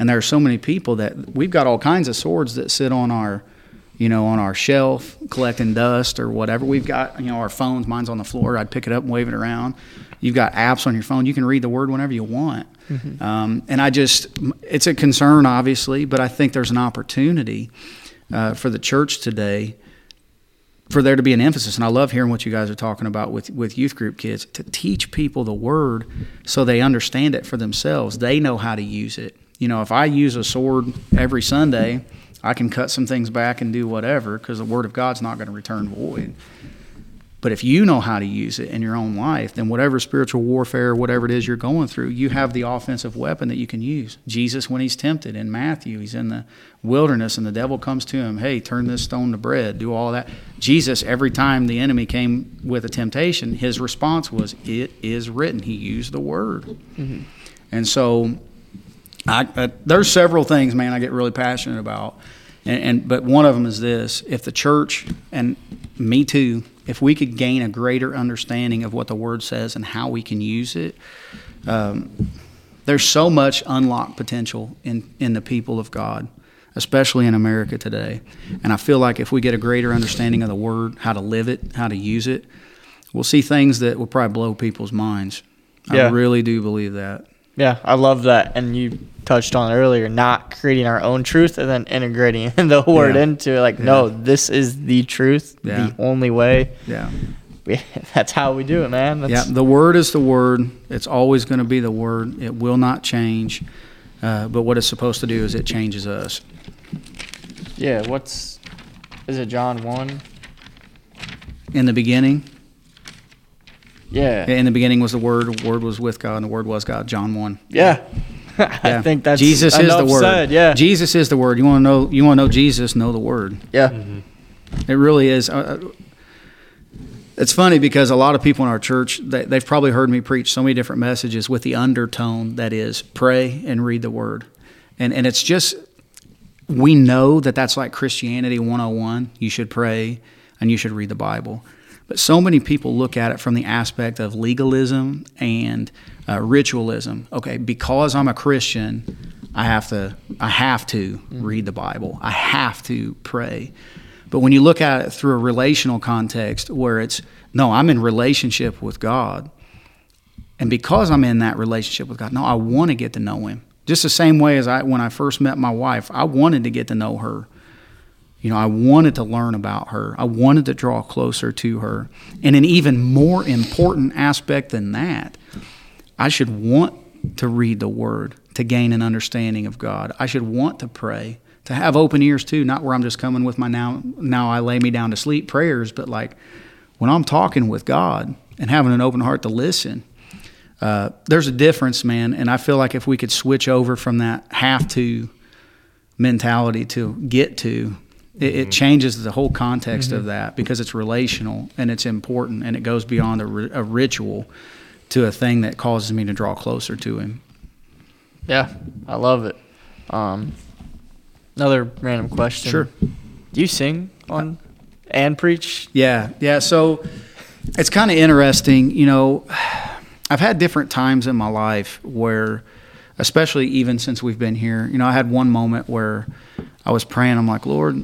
And there are so many people that we've got all kinds of swords that sit on our, you know, on our shelf collecting dust or whatever. We've got, you know, our phones. Mine's on the floor. I'd pick it up and wave it around. You've got apps on your phone. You can read the Word whenever you want. Mm-hmm. And I just, it's a concern, obviously, but I think there's an opportunity for the church today for there to be an emphasis. And I love hearing what you guys are talking about with youth group kids, to teach people the Word so they understand it for themselves. They know how to use it. You know, if I use a sword every Sunday, I can cut some things back and do whatever because the Word of God's not going to return void. But if you know how to use it in your own life, then whatever spiritual warfare, whatever it is you're going through, you have the offensive weapon that you can use. Jesus, when he's tempted in Matthew, he's in the wilderness and the devil comes to him, hey, turn this stone to bread, do all that. Jesus, every time the enemy came with a temptation, his response was, it is written. He used the Word. Mm-hmm. And so there's several things, man, I get really passionate about. But one of them is this. If the church, and me too, if we could gain a greater understanding of what the Word says and how we can use it, there's so much unlocked potential in the people of God, especially in America today. And I feel like if we get a greater understanding of the Word, how to live it, how to use it, we'll see things that will probably blow people's minds. Yeah. I really do believe that. Yeah, I love that. And you touched on earlier, not creating our own truth and then integrating the Word into it. Like, no, this is the truth, the only way. Yeah. That's how we do it, man. The Word is the Word. It's always going to be the Word. It will not change. But what it's supposed to do is it changes us. Yeah, is it John 1? In the beginning? Yeah. In the beginning was the Word was with God, and the Word was God, John 1. Yeah. I think that's Jesus is the Word. Said, yeah. Jesus is the Word. You want to know Jesus, know the Word. Yeah. Mm-hmm. It really is. It's funny because a lot of people in our church, they've probably heard me preach so many different messages with the undertone that is pray and read the Word. And it's just, we know that that's like Christianity 101. You should pray and you should read the Bible. But so many people look at it from the aspect of legalism and ritualism. Okay, because I'm a Christian, I have to read the Bible. I have to pray. But when you look at it through a relational context where it's, no, I'm in relationship with God. And because I'm in that relationship with God, no, I want to get to know Him. Just the same way as when I first met my wife, I wanted to get to know her. You know, I wanted to learn about her. I wanted to draw closer to her. And an even more important aspect than that, I should want to read the Word to gain an understanding of God. I should want to pray, to have open ears too, not where I'm just coming with my now I lay me down to sleep prayers, but like when I'm talking with God and having an open heart to listen, there's a difference, man. And I feel like if we could switch over from that have-to mentality to get to, it changes the whole context of that because it's relational and it's important and it goes beyond a ritual to a thing that causes me to draw closer to Him. Yeah, I love it. Another random question. Sure. Do you sing on and preach? Yeah. So it's kind of interesting. You know, I've had different times in my life where, especially even since we've been here, you know, I had one moment where I was praying. I'm like, Lord,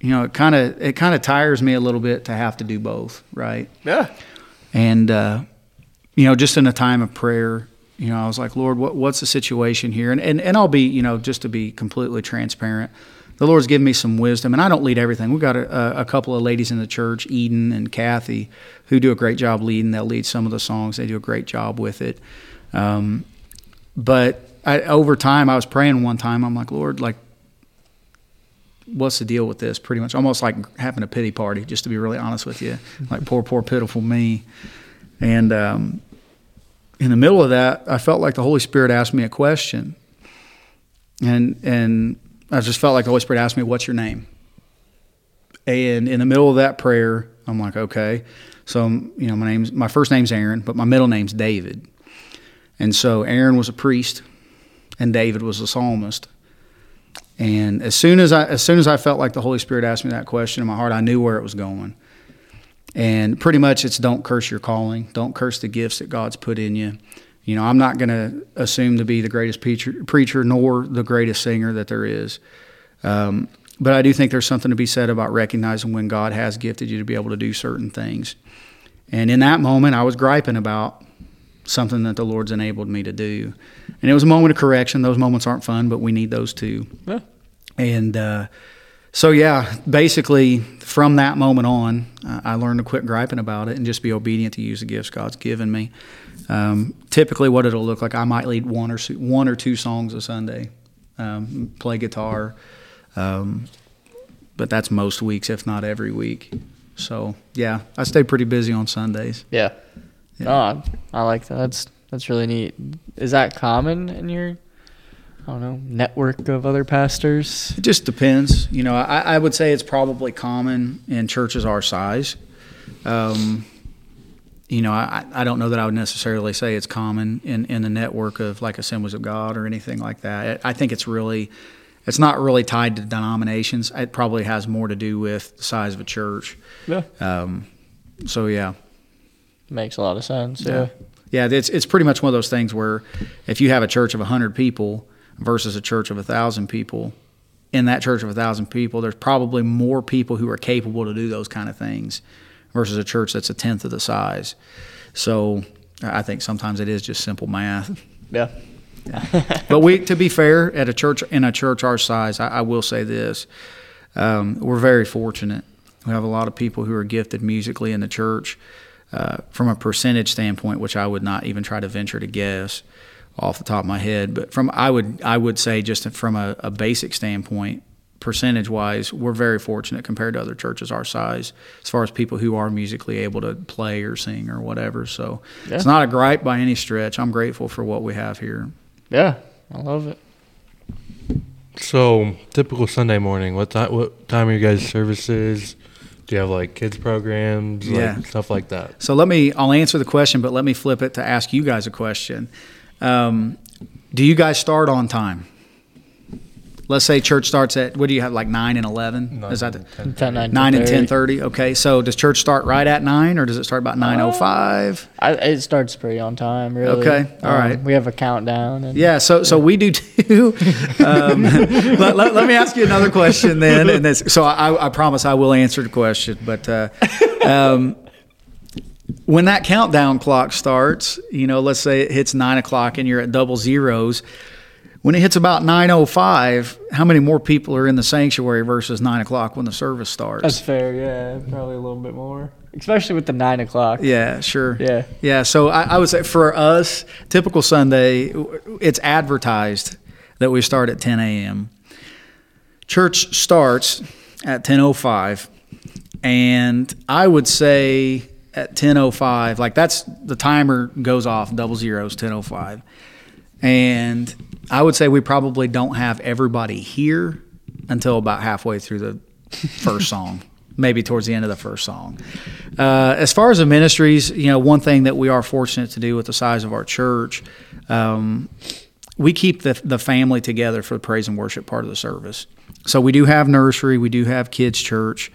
you know, it kind of tires me a little bit to have to do both, right? Yeah. And, you know, just in a time of prayer, you know, I was like, Lord, what's the situation here? And I'll be, you know, just to be completely transparent, the Lord's given me some wisdom, and I don't lead everything. We've got a couple of ladies in the church, Eden and Kathy, who do a great job leading. They'll lead some of the songs. They do a great job with it. But over time, I was praying one time. I'm like, Lord, like, what's the deal with this? Pretty much almost like having a pity party, just to be really honest with you. Like, poor, pitiful me. And in the middle of that, I felt like the Holy Spirit asked me a question. And I just felt like the Holy Spirit asked me, what's your name? And in the middle of that prayer, I'm like, okay. So, you know, my first name's Aaron, but my middle name's David. And so Aaron was a priest and David was a psalmist. And as soon as I felt like the Holy Spirit asked me that question in my heart, I knew where it was going. And pretty much it's don't curse your calling. Don't curse the gifts that God's put in you. You know, I'm not going to assume to be the greatest preacher nor the greatest singer that there is. But I do think there's something to be said about recognizing when God has gifted you to be able to do certain things. And in that moment, I was griping about something that the Lord's enabled me to do. And it was a moment of correction. Those moments aren't fun, but we need those too. Yeah. And basically from that moment on, I learned to quit griping about it and just be obedient to use the gifts God's given me. Typically what it'll look like, I might lead one or two songs a Sunday, play guitar, but that's most weeks, if not every week. So, yeah, I stay pretty busy on Sundays. Yeah. Yeah. Oh, I like that. That's really neat. Is that common in your, I don't know, network of other pastors? It just depends. You know, I would say it's probably common in churches our size. You know, I don't know that I would necessarily say it's common in the network of like Assemblies of God or anything like that. I think it's not really tied to denominations. It probably has more to do with the size of a church. Yeah. So, yeah. Makes a lot of sense. Yeah. Yeah, it's pretty much one of those things where if you have a church of 100 people versus a church of 1,000 people, in that church of 1,000 people, there's probably more people who are capable to do those kind of things versus a church that's a tenth of the size. So I think sometimes it is just simple math. Yeah. Yeah. But to be fair, in a church our size, I will say this, we're very fortunate. We have a lot of people who are gifted musically in the church. From a percentage standpoint, which I would not even try to venture to guess off the top of my head, but I would say just from a basic standpoint, percentage-wise, we're very fortunate compared to other churches our size as far as people who are musically able to play or sing or whatever. So yeah. It's not a gripe by any stretch. I'm grateful for what we have here. Yeah, I love it. So typical Sunday morning, what time are you guys' services? Do you have, like, kids programs, yeah, like stuff like that? So I'll answer the question, but let me flip it to ask you guys a question. Do you guys start on time? Let's say church starts at, what do you have, like 9 and 11? 9 Is that and 10:30. 9 and 10:30. Okay, so does church start right at 9, or does it start about 9:05? It starts pretty on time, really. Okay, all right. We have a countdown. And, yeah, so we do too. Let me ask you another question then. And I promise I will answer the question. But when that countdown clock starts, you know, let's say it hits 9 o'clock and you're at double zeros, when it hits about 9:05, how many more people are in the sanctuary versus 9 o'clock when the service starts? That's fair, yeah, probably a little bit more, especially with the 9 o'clock. Yeah, sure. Yeah. Yeah, so I would say for us, typical Sunday, it's advertised that we start at 10 a.m. Church starts at 10:05, and I would say at 10:05, like that's the timer goes off, double zeros, 10:05. And I would say we probably don't have everybody here until about halfway through the first song, maybe towards the end of the first song. As far as the ministries, you know, one thing that we are fortunate to do with the size of our church, we keep the family together for the praise and worship part of the service. So we do have nursery, we do have kids' church,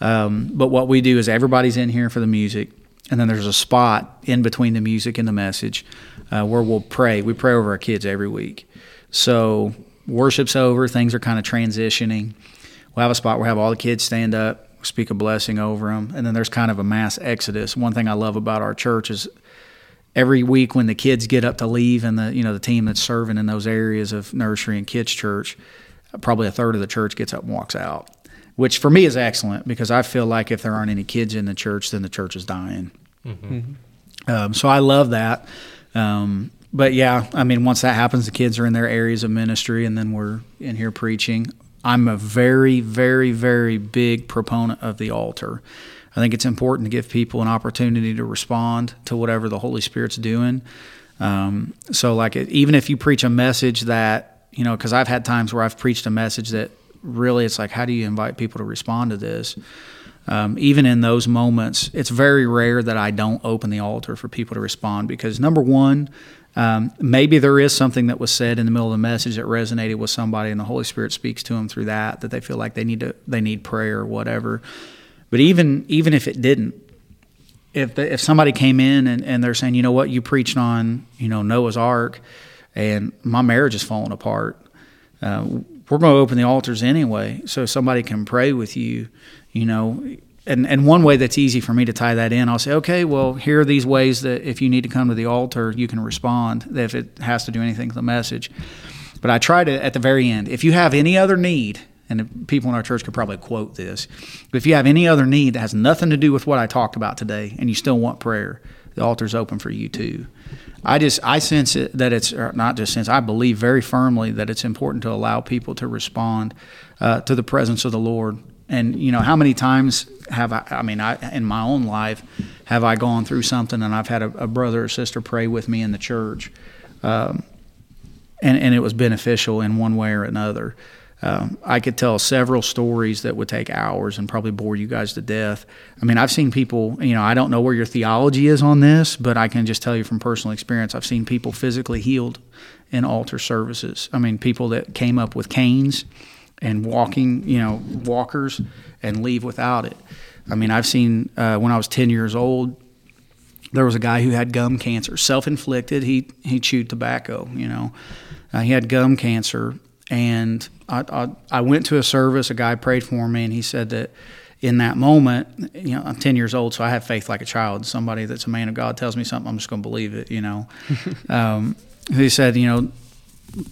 but what we do is everybody's in here for the music. And then there's a spot in between the music and the message where we'll pray. We pray over our kids every week. So worship's over. Things are kind of transitioning. We'll have a spot where we have all the kids stand up, speak a blessing over them, and then there's kind of a mass exodus. One thing I love about our church is every week when the kids get up to leave and the team that's serving in those areas of nursery and kids church, probably a third of the church gets up and walks out, which for me is excellent because I feel like if there aren't any kids in the church, then the church is dying. Mm-hmm. Mm-hmm. So I love that. But yeah, I mean, once that happens, the kids are in their areas of ministry, and then we're in here preaching. I'm a very, very, very big proponent of the altar. I think it's important to give people an opportunity to respond to whatever the Holy Spirit's doing. So like, even if you preach a message that, because I've had times where I've preached a message that really it's like, how do you invite people to respond to this? Even in those moments, it's very rare that I don't open the altar for people to respond because, number one, maybe there is something that was said in the middle of the message that resonated with somebody, and the Holy Spirit speaks to them through that they feel like they need prayer or whatever. But even if it didn't, if somebody came in and they're saying, you know what, you preached on Noah's Ark, and my marriage is falling apart, we're going to open the altars anyway, so somebody can pray with you, And one way that's easy for me to tie that in, I'll say, okay, well, here are these ways that if you need to come to the altar, you can respond, if it has to do anything with the message. But I try to, at the very end, if you have any other need, and people in our church could probably quote this, but if you have any other need that has nothing to do with what I talked about today and you still want prayer, the altar's open for you too. I believe very firmly that it's important to allow people to respond to the presence of the Lord. And, how many times in my own life, have I gone through something and I've had a brother or sister pray with me in the church, and it was beneficial in one way or another. I could tell several stories that would take hours and probably bore you guys to death. I mean, I've seen people, I don't know where your theology is on this, but I can just tell you from personal experience, I've seen people physically healed in altar services. I mean, people that came up with canes and walkers and leave without it. I mean, I've seen when I was 10 years old, there was a guy who had gum cancer, self-inflicted. He chewed tobacco, he had gum cancer. And I went to a service, a guy prayed for me, and he said that in that moment, I'm 10 years old, so I have faith like a child. Somebody that's a man of God tells me something, I'm just going to believe it, He said,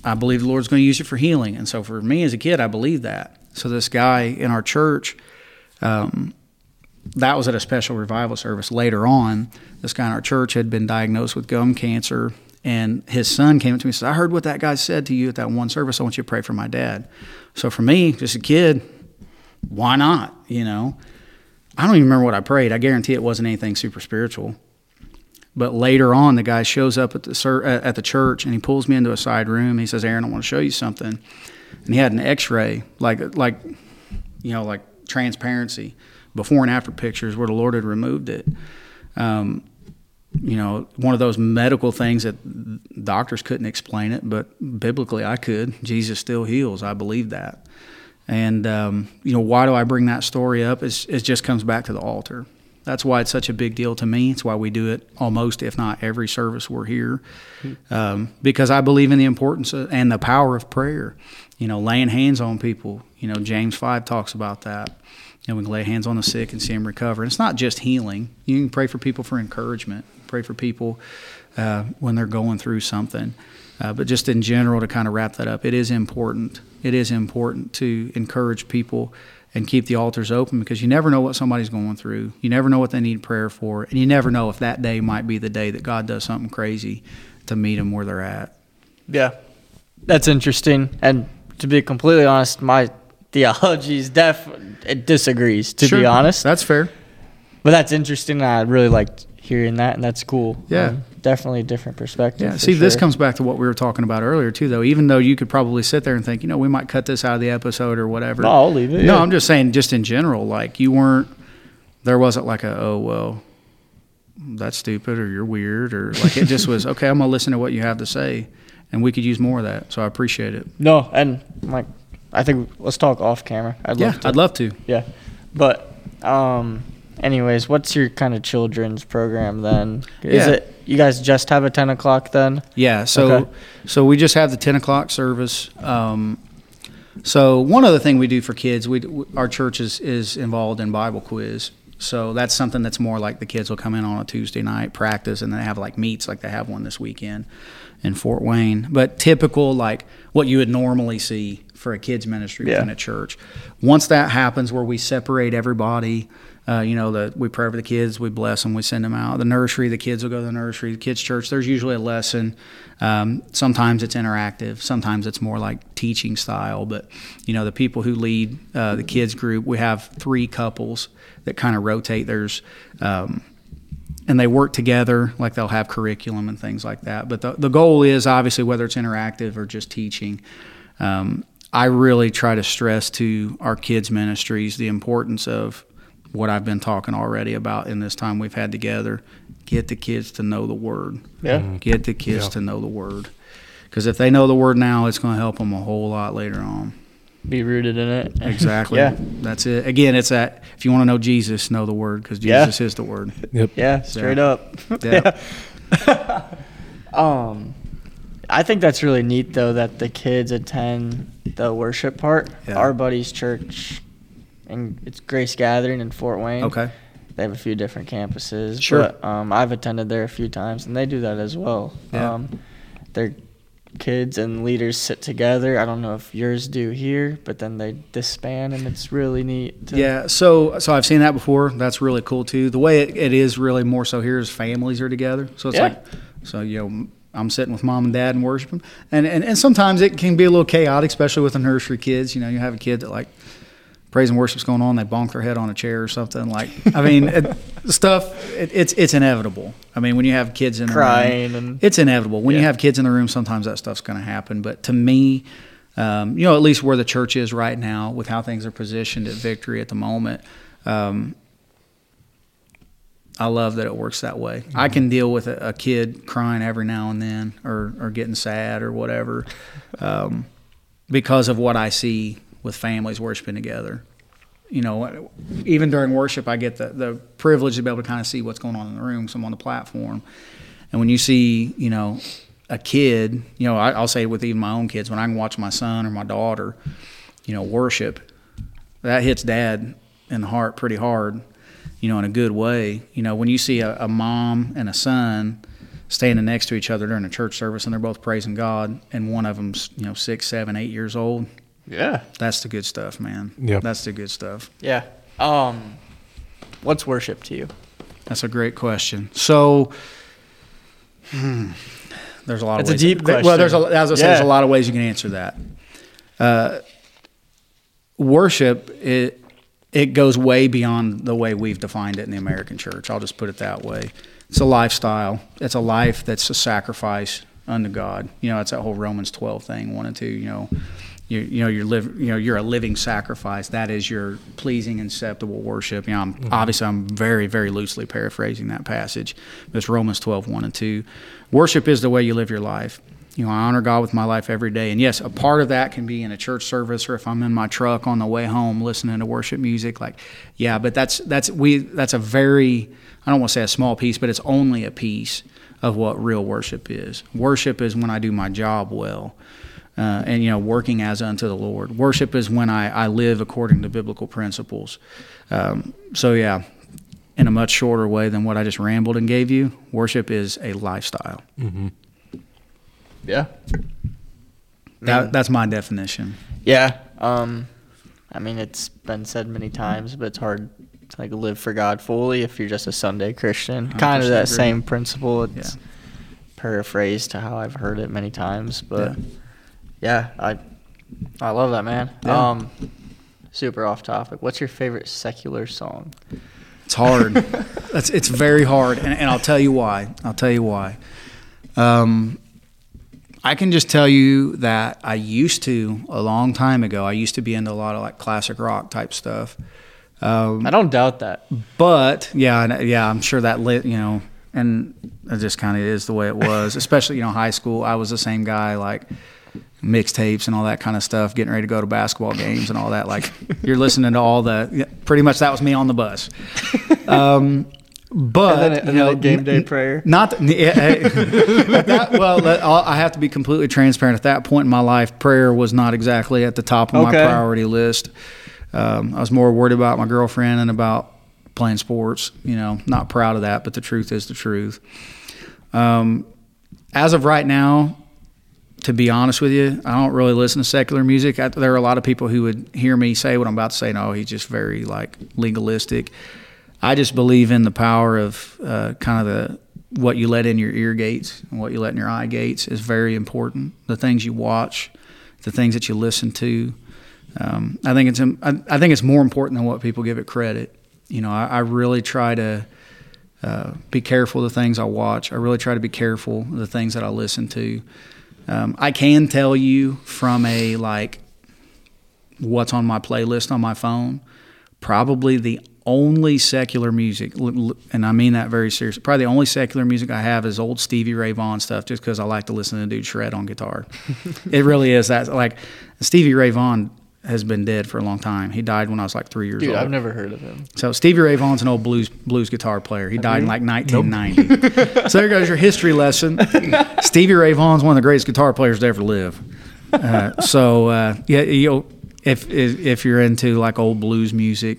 I believe the Lord's going to use it for healing. And so for me as a kid, I believed that. So this guy in our church, that was at a special revival service later on. This guy in our church had been diagnosed with gum cancer, and his son came up to me and said, I heard what that guy said to you at that one service. I want you to pray for my dad. So for me, just a kid, why not? I don't even remember what I prayed. I guarantee it wasn't anything super spiritual. But later on, the guy shows up at the church, and he pulls me into a side room. He says, Aaron, I want to show you something. And he had an X-ray, like transparency, before and after pictures where the Lord had removed it. One of those medical things that doctors couldn't explain it, but biblically I could. Jesus still heals. I believe that. And, why do I bring that story up? It just comes back to the altar. That's why it's such a big deal to me. It's why we do it almost, if not every service we're here, because I believe in the importance and the power of prayer, laying hands on people. James 5 talks about that. We can lay hands on the sick and see them recover. And it's not just healing. You can pray for people for encouragement, pray for people when they're going through something. But just in general, to kind of wrap that up, it is important. It is important to encourage people and keep the altars open, because you never know what somebody's going through. You never know what they need prayer for. And you never know if that day might be the day that God does something crazy to meet them where they're at. Yeah, that's interesting. And to be completely honest, my theology disagrees, to be honest. That's fair. But that's interesting. I really liked hearing that, and that's cool. Yeah. Definitely a different perspective. Yeah. See, this comes back to what we were talking about earlier too, though. Even though you could probably sit there and think, we might cut this out of the episode or whatever. No, I'll leave it. No, yeah. I'm just saying, just in general, like there wasn't like that's stupid or you're weird, or like it just was, okay, I'm going to listen to what you have to say, and we could use more of that. So I appreciate it. No, and like, I think let's talk off camera. I'd love to. Yeah. But anyways, what's your kind of children's program then? Is it you guys just have a 10 o'clock then? Yeah, so we just have the 10 o'clock service. So one other thing we do for kids, our church is involved in Bible quiz. So that's something that's more like the kids will come in on a Tuesday night, practice, and they have like meets like they have one this weekend in Fort Wayne. But typical like what you would normally see for a kids ministry within a church. Once that happens where we separate everybody, we pray for the kids, we bless them, we send them out. The nursery, the kids will go to the nursery, the kids' church, there's usually a lesson. Sometimes it's interactive, sometimes it's more like teaching style. But, the people who lead the kids group, we have three couples that kind of rotate. There's and they work together, like they'll have curriculum and things like that. But the goal is, obviously, whether it's interactive or just teaching, I really try to stress to our kids' ministries the importance of what I've been talking already about in this time we've had together. Get the kids to know the Word. Yeah. Get the kids to know the Word. Because if they know the Word now, it's going to help them a whole lot later on. Be rooted in it. Exactly. Yeah. That's it. Again, it's that if you want to know Jesus, know the Word, because Jesus is the Word. Yep. Yeah, straight up. Yep. Yeah. I think that's really neat, though, that the kids attend the worship part. Yeah. Our buddy's church, and it's Grace Gathering in Fort Wayne. Okay. They have a few different campuses. Sure. But, I've attended there a few times, and they do that as well. Yeah. Their kids and leaders sit together. I don't know if yours do here, but then they disband, and it's really neat. So I've seen that before. That's really cool, too. The way it is really more so here is families are together. So it's like, I'm sitting with mom and dad and worshiping. And sometimes it can be a little chaotic, especially with the nursery kids. You have a kid that, like, praise and worship's going on, they bonk their head on a chair or something. Like, I mean, it's inevitable. I mean, when you have kids in the room, it's inevitable. When you have kids in the room, sometimes that stuff's going to happen. But to me, at least where the church is right now with how things are positioned at Victory at the moment, I love that it works that way. Mm-hmm. I can deal with a kid crying every now and then or getting sad or whatever because of what I see with families worshiping together. Even during worship, I get the privilege to be able to kind of see what's going on in the room, so I'm on the platform. And when you see, a kid, I'll say with even my own kids, when I can watch my son or my daughter, worship, that hits dad in the heart pretty hard, in a good way. When you see a mom and a son standing next to each other during a church service and they're both praising God and one of them's, 6, 7, 8 years old, that's the good stuff, man. That's the good stuff. What's worship to you? That's a great question. So there's a lot of ways. It's a deep question. Well, there's a lot of ways you can answer that. Worship, it goes way beyond the way we've defined it in the American church. I'll just put it that way. It's a lifestyle. It's a life that's a sacrifice unto God. It's that whole Romans 12 thing, 1 and 2, you're a living sacrifice. That is your pleasing and acceptable worship. Obviously I'm very, very loosely paraphrasing that passage. It's Romans 12, 1 and 2. Worship is the way you live your life. I honor God with my life every day. And yes, a part of that can be in a church service or if I'm in my truck on the way home listening to worship music. But that's a very, I don't want to say a small piece, but it's only a piece of what real worship is. Worship is when I do my job well. Working as unto the Lord. Worship is when I live according to biblical principles. In a much shorter way than what I just rambled and gave you, worship is a lifestyle. Mm-hmm. Yeah. That's my definition. Yeah. It's been said many times, but it's hard to live for God fully if you're just a Sunday Christian. Kind of that same principle. It's paraphrased to how I've heard it many times, but... Yeah. Yeah, I love that, man. Yeah. Super off topic. What's your favorite secular song? It's hard. It's very hard, and I'll tell you why. I can just tell you that I used to, a long time ago, I used to be into a lot of classic rock type stuff. I don't doubt that. But yeah, I'm sure that and it just kind of is the way it was. Especially high school, I was the same guy mixtapes and all that kind of stuff, getting ready to go to basketball games and all that. You're listening to all the pretty much that was me on the bus. But game day prayer. I have to be completely transparent. At that point in my life, prayer was not exactly at the top of my priority list. I was more worried about my girlfriend and about playing sports. You know, not proud of that, but the truth is the truth. As of right now, to be honest with you, I don't really listen to secular music. There are a lot of people who would hear me say what I'm about to say, no, he's just very like legalistic. I just believe in the power of kind of the what you let in your ear gates and what you let in your eye gates is very important. The things you watch, the things that you listen to. I think it's more important than what people give it credit. You know, I really try to be careful of the things I watch. I really try to be careful of the things that I listen to. I can tell you from a like what's on my playlist on my phone, probably the only secular music, and I mean that very seriously, probably the only secular music I have is old Stevie Ray Vaughan stuff, just because I like to listen to dude shred on guitar. It really is that. Like Stevie Ray Vaughan has been dead for a long time. He died when I was like 3 years old. Dude, I've never heard of him. So Stevie Ray Vaughan's an old blues guitar player. He died in like 1990. Nope. So there goes your history lesson. Stevie Ray Vaughan's one of the greatest guitar players to ever live. Yeah, you'll, if you're into like old blues music,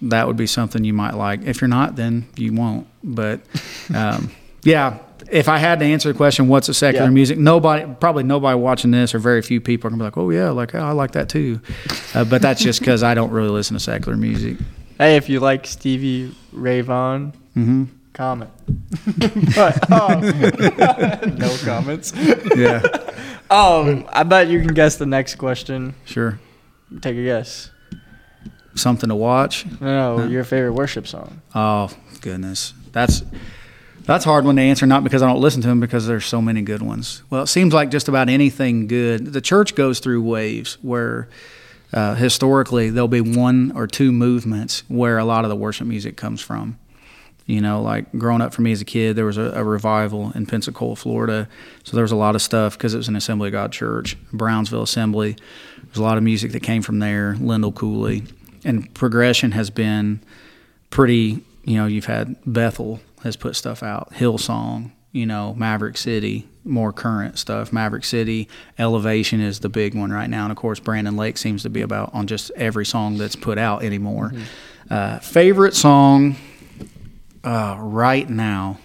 that would be something you might like. If you're not, then you won't. But yeah, if I had to answer the question, what's a secular music? Probably nobody watching this or very few people are gonna be like, oh yeah, like I like that too. But that's just because I don't really listen to secular music. Hey, if you like Stevie Ray Vaughan, comment. But, no comments. Yeah. I bet you can guess the next question. Sure. Take a guess. Something to watch? No, your favorite worship song. Oh goodness, that's a hard one to answer. Not because I don't listen to them, because there's so many good ones. Well, it seems like just about anything good. The church goes through waves where historically there'll be one or two movements where a lot of the worship music comes from. You know, like growing up for me as a kid, there was a revival in Pensacola, Florida. So there was a lot of stuff because it was an Assembly of God church, Brownsville Assembly. There's a lot of music that came from there, Lyndall Cooley. And progression has been pretty, you know, you've had Bethel has put stuff out, Hillsong, you know, Maverick City, more current stuff. Maverick City, Elevation is the big one right now. And, of course, Brandon Lake seems to be about on just every song that's put out anymore. Mm-hmm. Favorite song right now?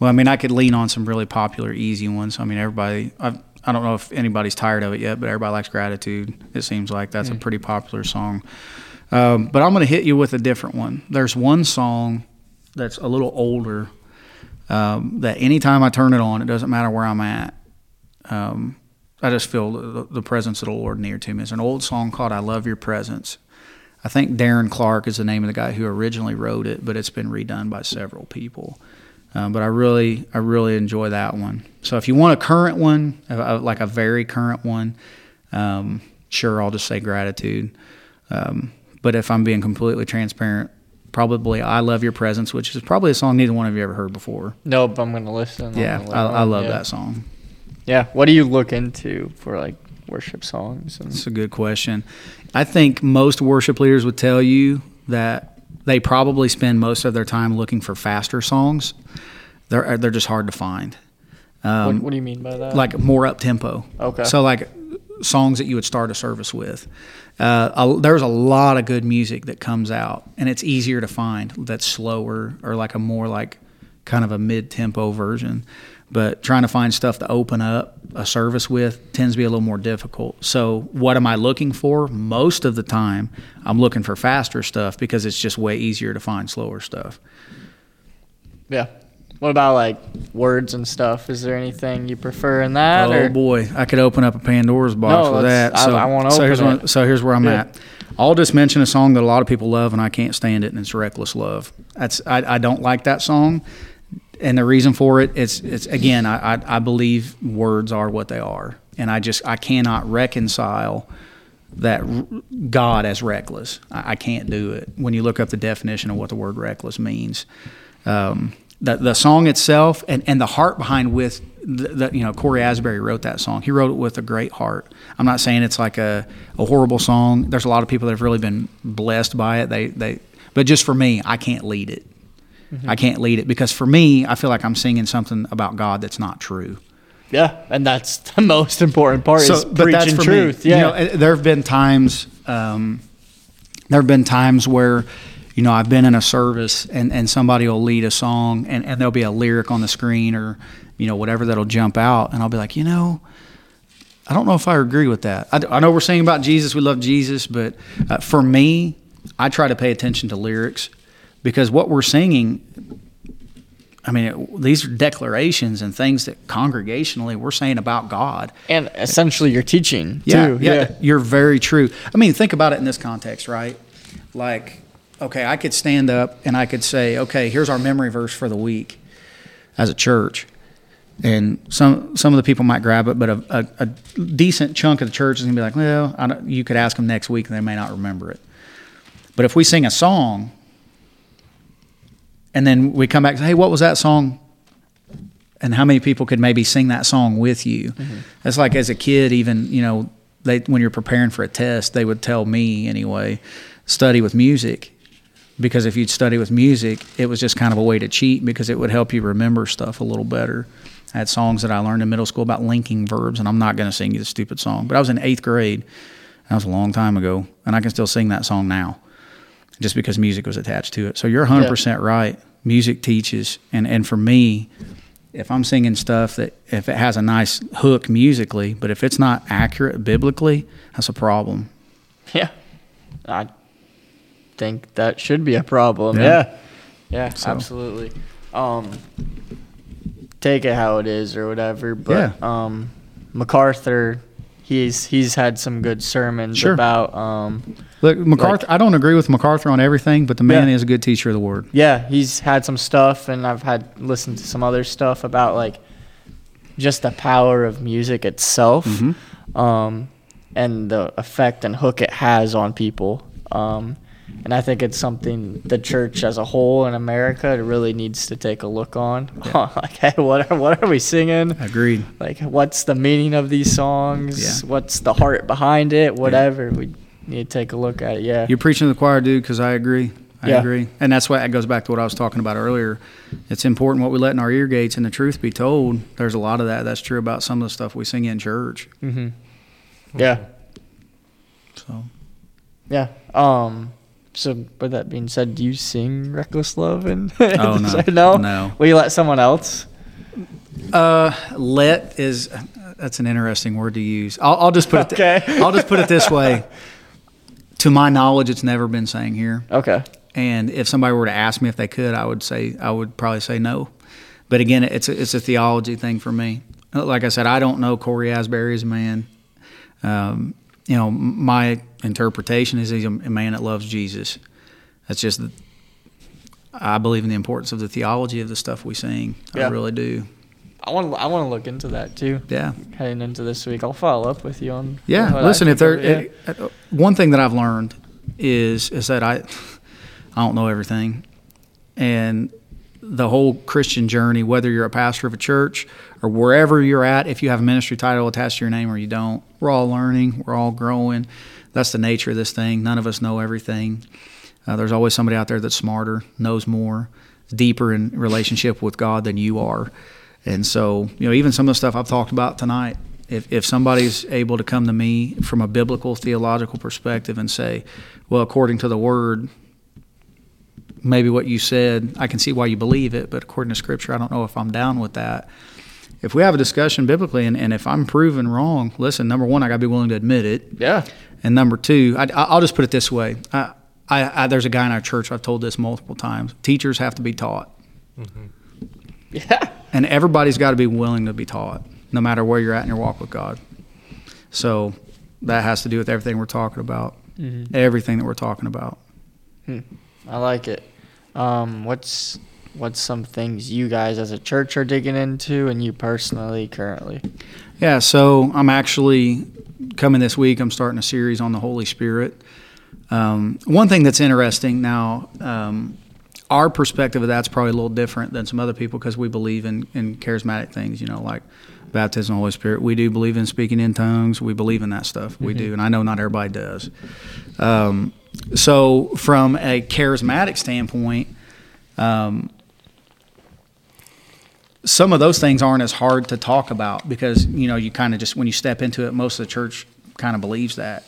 Well, I mean, I could lean on some really popular, easy ones. I mean, everybody – I don't know if anybody's tired of it yet, but everybody likes Gratitude. It seems like that's a pretty popular song. But I'm going to hit you with a different one. There's one song that's a little older that anytime I turn it on, it doesn't matter where I'm at. I just feel the presence of the Lord near to me. It's an old song called I Love Your Presence. I think Darren Clark is the name of the guy who originally wrote it, but it's been redone by several people. But I really enjoy that one. So if you want a current one, like a very current one, sure, I'll just say Gratitude. But if I'm being completely transparent, probably I Love Your Presence, which is probably a song neither one of you ever heard before. No, but I'm going to listen. Yeah, I love that song. Yeah. What do you look into for like worship songs? That's a good question. I think most worship leaders would tell you that they probably spend most of their time looking for faster songs. They're just hard to find. What do you mean by that? Like more up-tempo. Okay. So like songs that you would start a service with. There's a lot of good music that comes out, and it's easier to find that's slower or like a more like kind of a mid-tempo version. But trying to find stuff to open up a service with tends to be a little more difficult. So what am I looking for? Most of the time, I'm looking for faster stuff because it's just way easier to find slower stuff. Yeah. What about like words and stuff? Is there anything you prefer in that? Oh, boy. I could open up a Pandora's box with that. So I want to open it. So here's where I'm at. I'll just mention a song that a lot of people love, and I can't stand it, and it's Reckless Love. I don't like that song. And the reason for it, it's again, I believe words are what they are, and I cannot reconcile that God as reckless. I can't do it. When you look up the definition of what the word reckless means, the song itself and the heart behind with the you know, Corey Asbury wrote that song. He wrote it with a great heart. I'm not saying it's like a horrible song. There's a lot of people that have really been blessed by it. But just for me, I can't lead it. Mm-hmm. I can't lead it because for me, I feel like I'm singing something about God that's not true. Yeah, and that's the most important part is preaching truth. Yeah, you know, there have been times there have been times where, you know, I've been in a service and somebody will lead a song and there'll be a lyric on the screen or, you know, whatever that'll jump out. And I'll be like, you know, I don't know if I agree with that. I know we're saying about Jesus, we love Jesus, but for me, I try to pay attention to lyrics because what we're singing, I mean, these are declarations and things that congregationally we're saying about God. And essentially you're teaching, too. Yeah, you're very true. I mean, think about it in this context, right? Like, okay, I could stand up and I could say, okay, here's our memory verse for the week as a church. And some of the people might grab it, but a decent chunk of the church is going to be like, well, you could ask them next week and they may not remember it. But if we sing a song and then we come back and say, hey, what was that song? And how many people could maybe sing that song with you? Mm-hmm. That's like as a kid, even, you know, when you're preparing for a test, they would tell me anyway, study with music. Because if you'd study with music, it was just kind of a way to cheat because it would help you remember stuff a little better. I had songs that I learned in middle school about linking verbs, and I'm not going to sing you the stupid song. But I was in 8th grade. That was a long time ago, and I can still sing that song now just because music was attached to it. So you're 100% right. Music teaches. And for me, if I'm singing stuff that if it has a nice hook musically, but if it's not accurate biblically, that's a problem. Yeah. I think that should be a problem. Yeah, so. Absolutely. Take it how it is or whatever, but MacArthur, he's had some good sermons about look, MacArthur, like, I don't agree with MacArthur on everything, but the man is a good teacher of the word. Yeah, he's had some stuff, and I've had listened to some other stuff about like just the power of music itself, and the effect and hook it has on people. And I think it's something the church as a whole in America really needs to take a look on. Yeah. Like, hey, what are we singing? Agreed. Like, what's the meaning of these songs? Yeah. What's the heart behind it? Whatever. Yeah. We need to take a look at it, You're preaching to the choir, dude, because I agree. I agree. And that's why it goes back to what I was talking about earlier. It's important what we let in our ear gates, and the truth be told, there's a lot of that. That's true about some of the stuff we sing in church. Mm-hmm. Yeah. So. Yeah. So, with that being said, do you sing "Reckless Love"? And oh no, no. Will you let someone else? Let is that's an interesting word to use. I'll just put it. I'll just put it this way. To my knowledge, it's never been sang here. Okay. And if somebody were to ask me if they could, I would probably say no. But again, it's a theology thing for me. Like I said, I don't know Corey Asbury's man. You know, my interpretation is he's a man that loves Jesus. That's just, I believe in the importance of the theology of the stuff we sing. I really do. I want to look into that too. Yeah. Heading into this week, I'll follow up with you on. Yeah. Listen, one thing that I've learned is that I don't know everything, and the whole Christian journey, whether you're a pastor of a church or wherever you're at, if you have a ministry title attached to your name or you don't, we're all learning, we're all growing. That's the nature of this thing. None of us know everything. There's always somebody out there that's smarter, knows more, deeper in relationship with God than you are. And so, you know, even some of the stuff I've talked about tonight, if somebody's able to come to me from a biblical, theological perspective and say, well, according to the Word, maybe what you said, I can see why you believe it, but according to Scripture, I don't know if I'm down with that. If we have a discussion biblically and if I'm proven wrong, listen, number one, I got to be willing to admit it. Yeah. And number two, I'll just put it this way. There's a guy in our church, I've told this multiple times, teachers have to be taught. Mm-hmm. Yeah. And everybody's got to be willing to be taught, no matter where you're at in your walk with God. So that has to do with everything we're talking about, everything that we're talking about. Hmm. I like it. What's some things you guys as a church are digging into, and you personally currently? Yeah, so I'm actually coming this week. I'm starting a series on the Holy Spirit. One thing that's interesting now, our perspective of that's probably a little different than some other people because we believe in charismatic things, you know, like baptism of the Holy Spirit. We do believe in speaking in tongues. We believe in that stuff. We do, and I know not everybody does. So from a charismatic standpoint, some of those things aren't as hard to talk about because, you know, you kind of just, when you step into it, most of the church kind of believes that.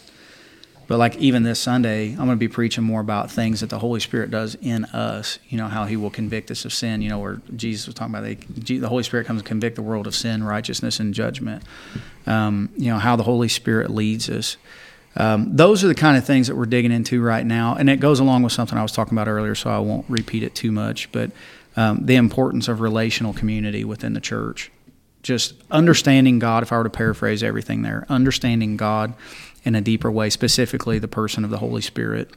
But like even this Sunday, I'm going to be preaching more about things that the Holy Spirit does in us, you know, how he will convict us of sin, you know, where Jesus was talking about the Holy Spirit comes to convict the world of sin, righteousness, and judgment, you know, how the Holy Spirit leads us. Those are the kind of things that we're digging into right now, and it goes along with something I was talking about earlier, so I won't repeat it too much, but the importance of relational community within the church. Just understanding God, if I were to paraphrase everything there, understanding God in a deeper way, specifically the person of the Holy Spirit,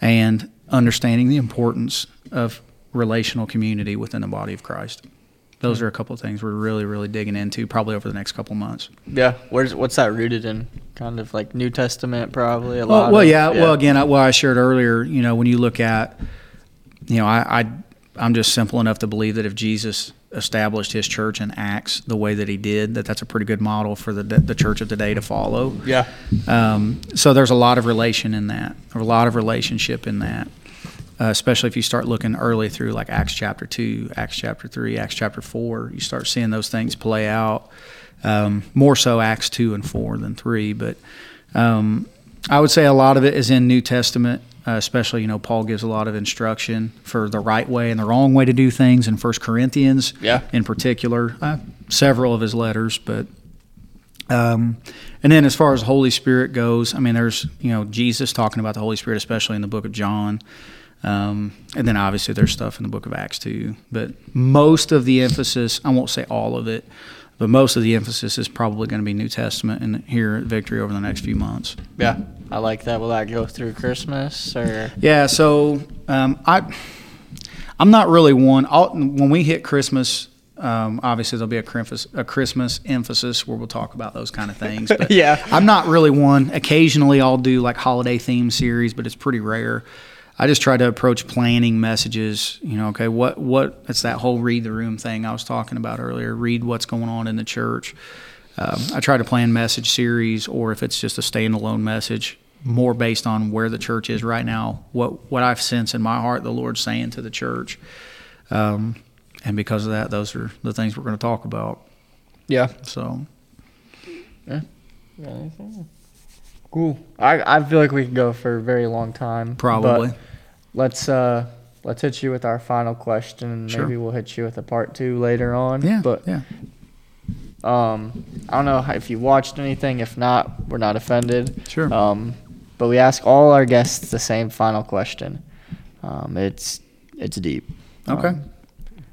and understanding the importance of relational community within the body of Christ. Those are a couple of things we're really, really digging into probably over the next couple of months. Yeah. What's that rooted in? Kind of like New Testament probably a lot. Well, again, what I shared earlier, you know, when you look at, you know, I'm just simple enough to believe that if Jesus established his church in Acts the way that he did, that's a pretty good model for the church of today to follow. Yeah. So there's a lot of relation in that, or a lot of relationship in that, especially if you start looking early through like Acts chapter 2, Acts chapter 3, Acts chapter 4. You start seeing those things play out, more so Acts 2 and 4 than 3. But I would say a lot of it is in New Testament. Especially, you know, Paul gives a lot of instruction for the right way and the wrong way to do things in First Corinthians, in particular, several of his letters. But and then as far as the Holy Spirit goes, I mean, there's, you know, Jesus talking about the Holy Spirit, especially in the book of John. And then obviously there's stuff in the book of Acts too. But most of the emphasis, I won't say all of it, but most of the emphasis is probably going to be New Testament and here at Victory over the next few months. Yeah, I like that. Will that go through Christmas or? Yeah, so I'm not really one. When we hit Christmas, obviously there'll be a Christmas emphasis where we'll talk about those kind of things. But yeah. I'm not really one. Occasionally I'll do like holiday theme series, but it's pretty rare. I just try to approach planning messages, you know, okay, what it's that whole read the room thing I was talking about earlier, read what's going on in the church. I try to plan message series, or if it's just a standalone message, more based on where the church is right now, what I've sensed in my heart the Lord's saying to the church. And because of that, those are the things we're going to talk about. Yeah. So. Yeah. Cool. I feel like we could go for a very long time. Probably. Let's hit you with our final question. Sure. Maybe we'll hit you with a part two later on. Yeah. But yeah. I don't know if you watched anything. If not, we're not offended. Sure. But we ask all our guests the same final question. It's deep. Okay.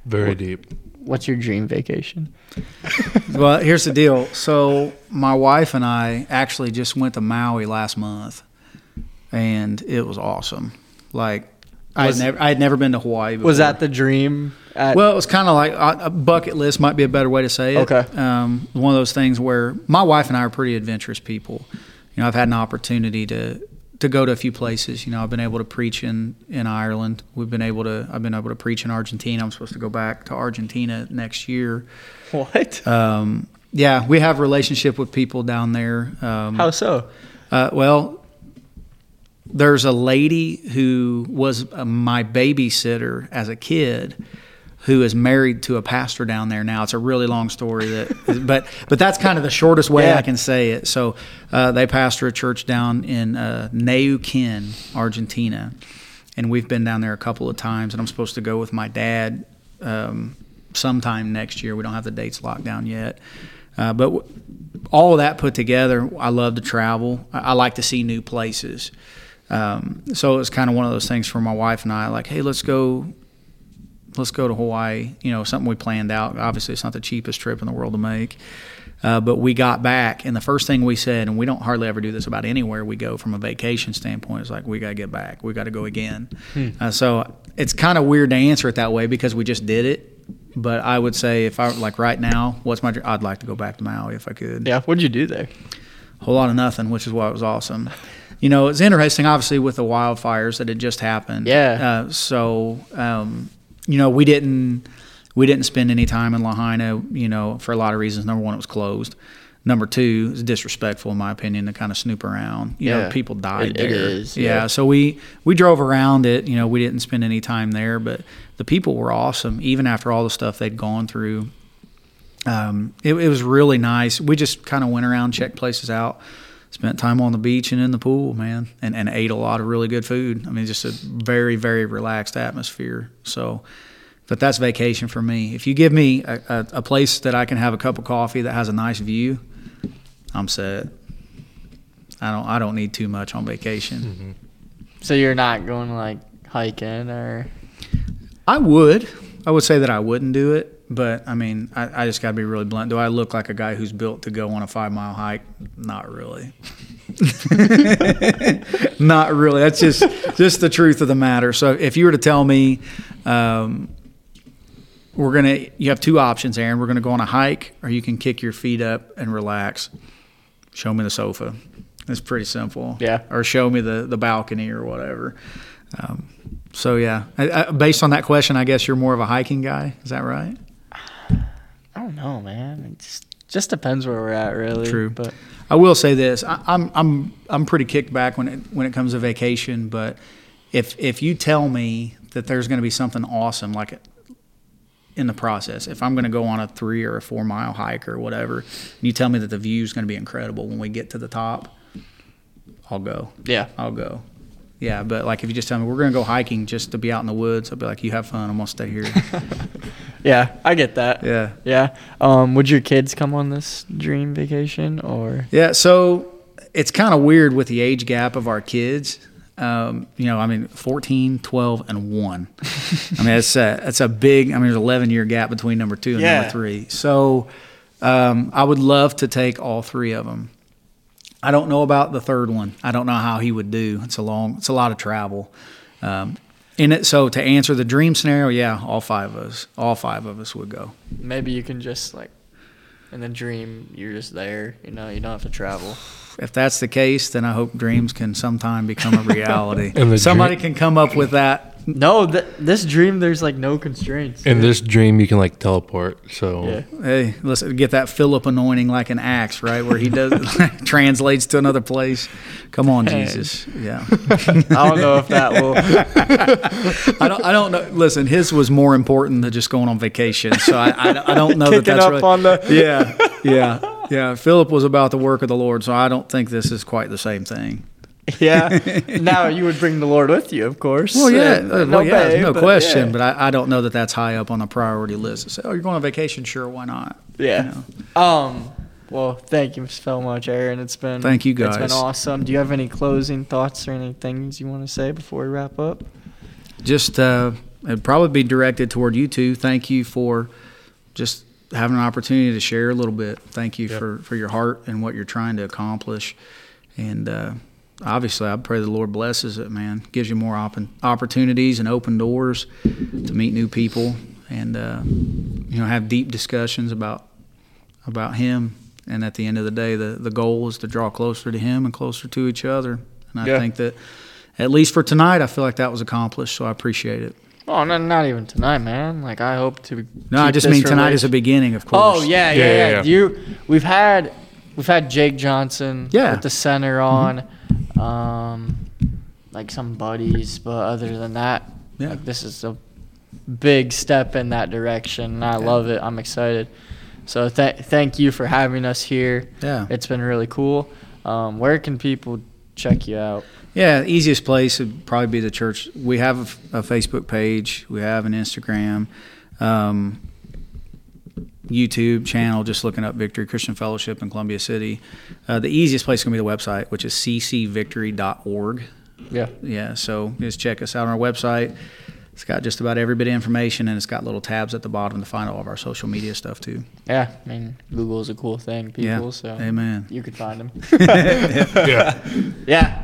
Very deep. What's your dream vacation? Well, here's the deal. So my wife and I actually just went to Maui last month, and it was awesome. Like I had never been to Hawaii before. Was that the dream? Well, it was kind of like a bucket list might be a better way to say it. Okay. One of those things where my wife and I are pretty adventurous people. You know, I've had an opportunity to go to a few places. You know, I've been able to preach in Ireland. I've been able to preach in Argentina. I'm supposed to go back to Argentina next year. What? Yeah, we have a relationship with people down there. How so? Well, there's a lady who was my babysitter as a kid who is married to a pastor down there now. It's a really long story, but that's kind of the shortest way I can say it. So they pastor a church down in Neuquén, Argentina, and we've been down there a couple of times, and I'm supposed to go with my dad sometime next year. We don't have the dates locked down yet. But all of that put together, I love to travel. I like to see new places. So it was kind of one of those things for my wife and I, like, hey, let's go to Hawaii, you know, something we planned out. Obviously, it's not the cheapest trip in the world to make. But we got back, and the first thing we said, and we don't hardly ever do this about anywhere we go from a vacation standpoint, is like, we got to get back. We got to go again. So it's kind of weird to answer it that way because we just did it. But I would say if I, like right now, what's my dream? I'd like to go back to Maui if I could. Yeah, what'd you do there? A whole lot of nothing, which is why it was awesome. You know, it's interesting, obviously, with the wildfires that had just happened. Yeah. So you know, we didn't spend any time in Lahaina, you know, for a lot of reasons. Number one, it was closed. Number two, it's disrespectful, in my opinion, to kind of snoop around. You know, people died there. It is. Yeah. So we drove around it. You know, we didn't spend any time there, but the people were awesome, even after all the stuff they'd gone through. It was really nice. We just kind of went around, checked places out, spent time on the beach and in the pool, man, and ate a lot of really good food. I mean, just a very, very relaxed atmosphere. So, but that's vacation for me. If you give me a place that I can have a cup of coffee that has a nice view, I'm set. I don't need too much on vacation. Mm-hmm. So you're not going like hiking or? I would say that I wouldn't do it, but I mean, I just got to be really blunt. Do I look like a guy who's built to go on a 5-mile hike? Not really. Not really. That's just the truth of the matter. So if you were to tell me, you have two options, Aaron. We're gonna go on a hike, or you can kick your feet up and relax. Show me the sofa. It's pretty simple. Yeah. Or show me the balcony or whatever. So, yeah. Based on that question, I guess you're more of a hiking guy. Is that right? I don't know, man. It just depends where we're at, really. True. But I will say this. I'm pretty kicked back when it comes to vacation. But if you tell me that there's going to be something awesome, like in the process, if I'm going to go on a 3 or a 4-mile hike or whatever, and you tell me that the view is going to be incredible when we get to the top, I'll go. Yeah. I'll go. Yeah, but like if you just tell me we're going to go hiking just to be out in the woods, I'll be like, you have fun. I'm going to stay here. Yeah, I get that. Yeah. Yeah. Would your kids come on this dream vacation or? Yeah, so it's kind of weird with the age gap of our kids. 14, 12, and 1. I mean, it's a big, there's an 11-year gap between number 2 and number 3. So I would love to take all 3 of them. I don't know about the third one. I don't know how he would do. It's a lot of travel in it. So to answer the dream scenario, yeah, all five of us would go. Maybe you can just like in the dream, you're just there. You know, you don't have to travel. If that's the case, then I hope dreams can sometime become a reality. Somebody can come up with that. No, this dream, there's like no constraints. In this dream, you can like teleport. So Hey, let's get that Philip anointing like an axe, right? Where he does translates to another place. Come on, hey. Jesus. Yeah. I don't know if that will. I don't know. Listen, his was more important than just going on vacation. So I don't know that that's right. Really, Yeah, Philip was about the work of the Lord, so I don't think this is quite the same thing. Yeah. Now you would bring the Lord with you, of course. Well, yeah, no question. Yeah. But I don't know that that's high up on the priority list. Say, you're going on vacation? Sure, why not? Yeah. You know? Well, thank you so much, Aaron. Thank you, guys. It's been awesome. Do you have any closing thoughts or any things you want to say before we wrap up? Just it'd probably be directed toward you two. Thank you for just having an opportunity to share a little bit. Thank you for your heart and what you're trying to accomplish. And obviously, I pray the Lord blesses it, man. Gives you more opportunities and open doors to meet new people and have deep discussions about Him. And at the end of the day, the goal is to draw closer to Him and closer to each other. And I think that, at least for tonight, I feel like that was accomplished, so I appreciate it. Oh, no, not even tonight, man. Like, I hope to. No, I just mean tonight is a beginning, of course. Oh, yeah. We've had Jake Johnson with the center on, like some buddies, but other than that, like this is a big step in that direction, and I love it. I'm excited. So thank you for having us here. Yeah, it's been really cool. Where can people check you out? Yeah, the easiest place would probably be the church. We have a Facebook page. We have an Instagram, YouTube channel, just looking up Victory Christian Fellowship in Columbia City. The easiest place is going to be the website, which is ccvictory.org. Yeah. Yeah, so just check us out on our website. It's got just about every bit of information, and it's got little tabs at the bottom to find all of our social media stuff, too. Yeah, I mean, Google is a cool thing, people, so amen. You can find them.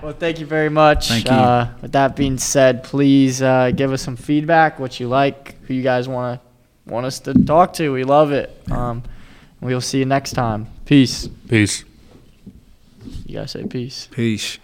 Well, thank you very much. Thank you. With that being said, please give us some feedback, what you like, who you guys want us to talk to. We love it. We'll see you next time. Peace. You guys say peace. Peace.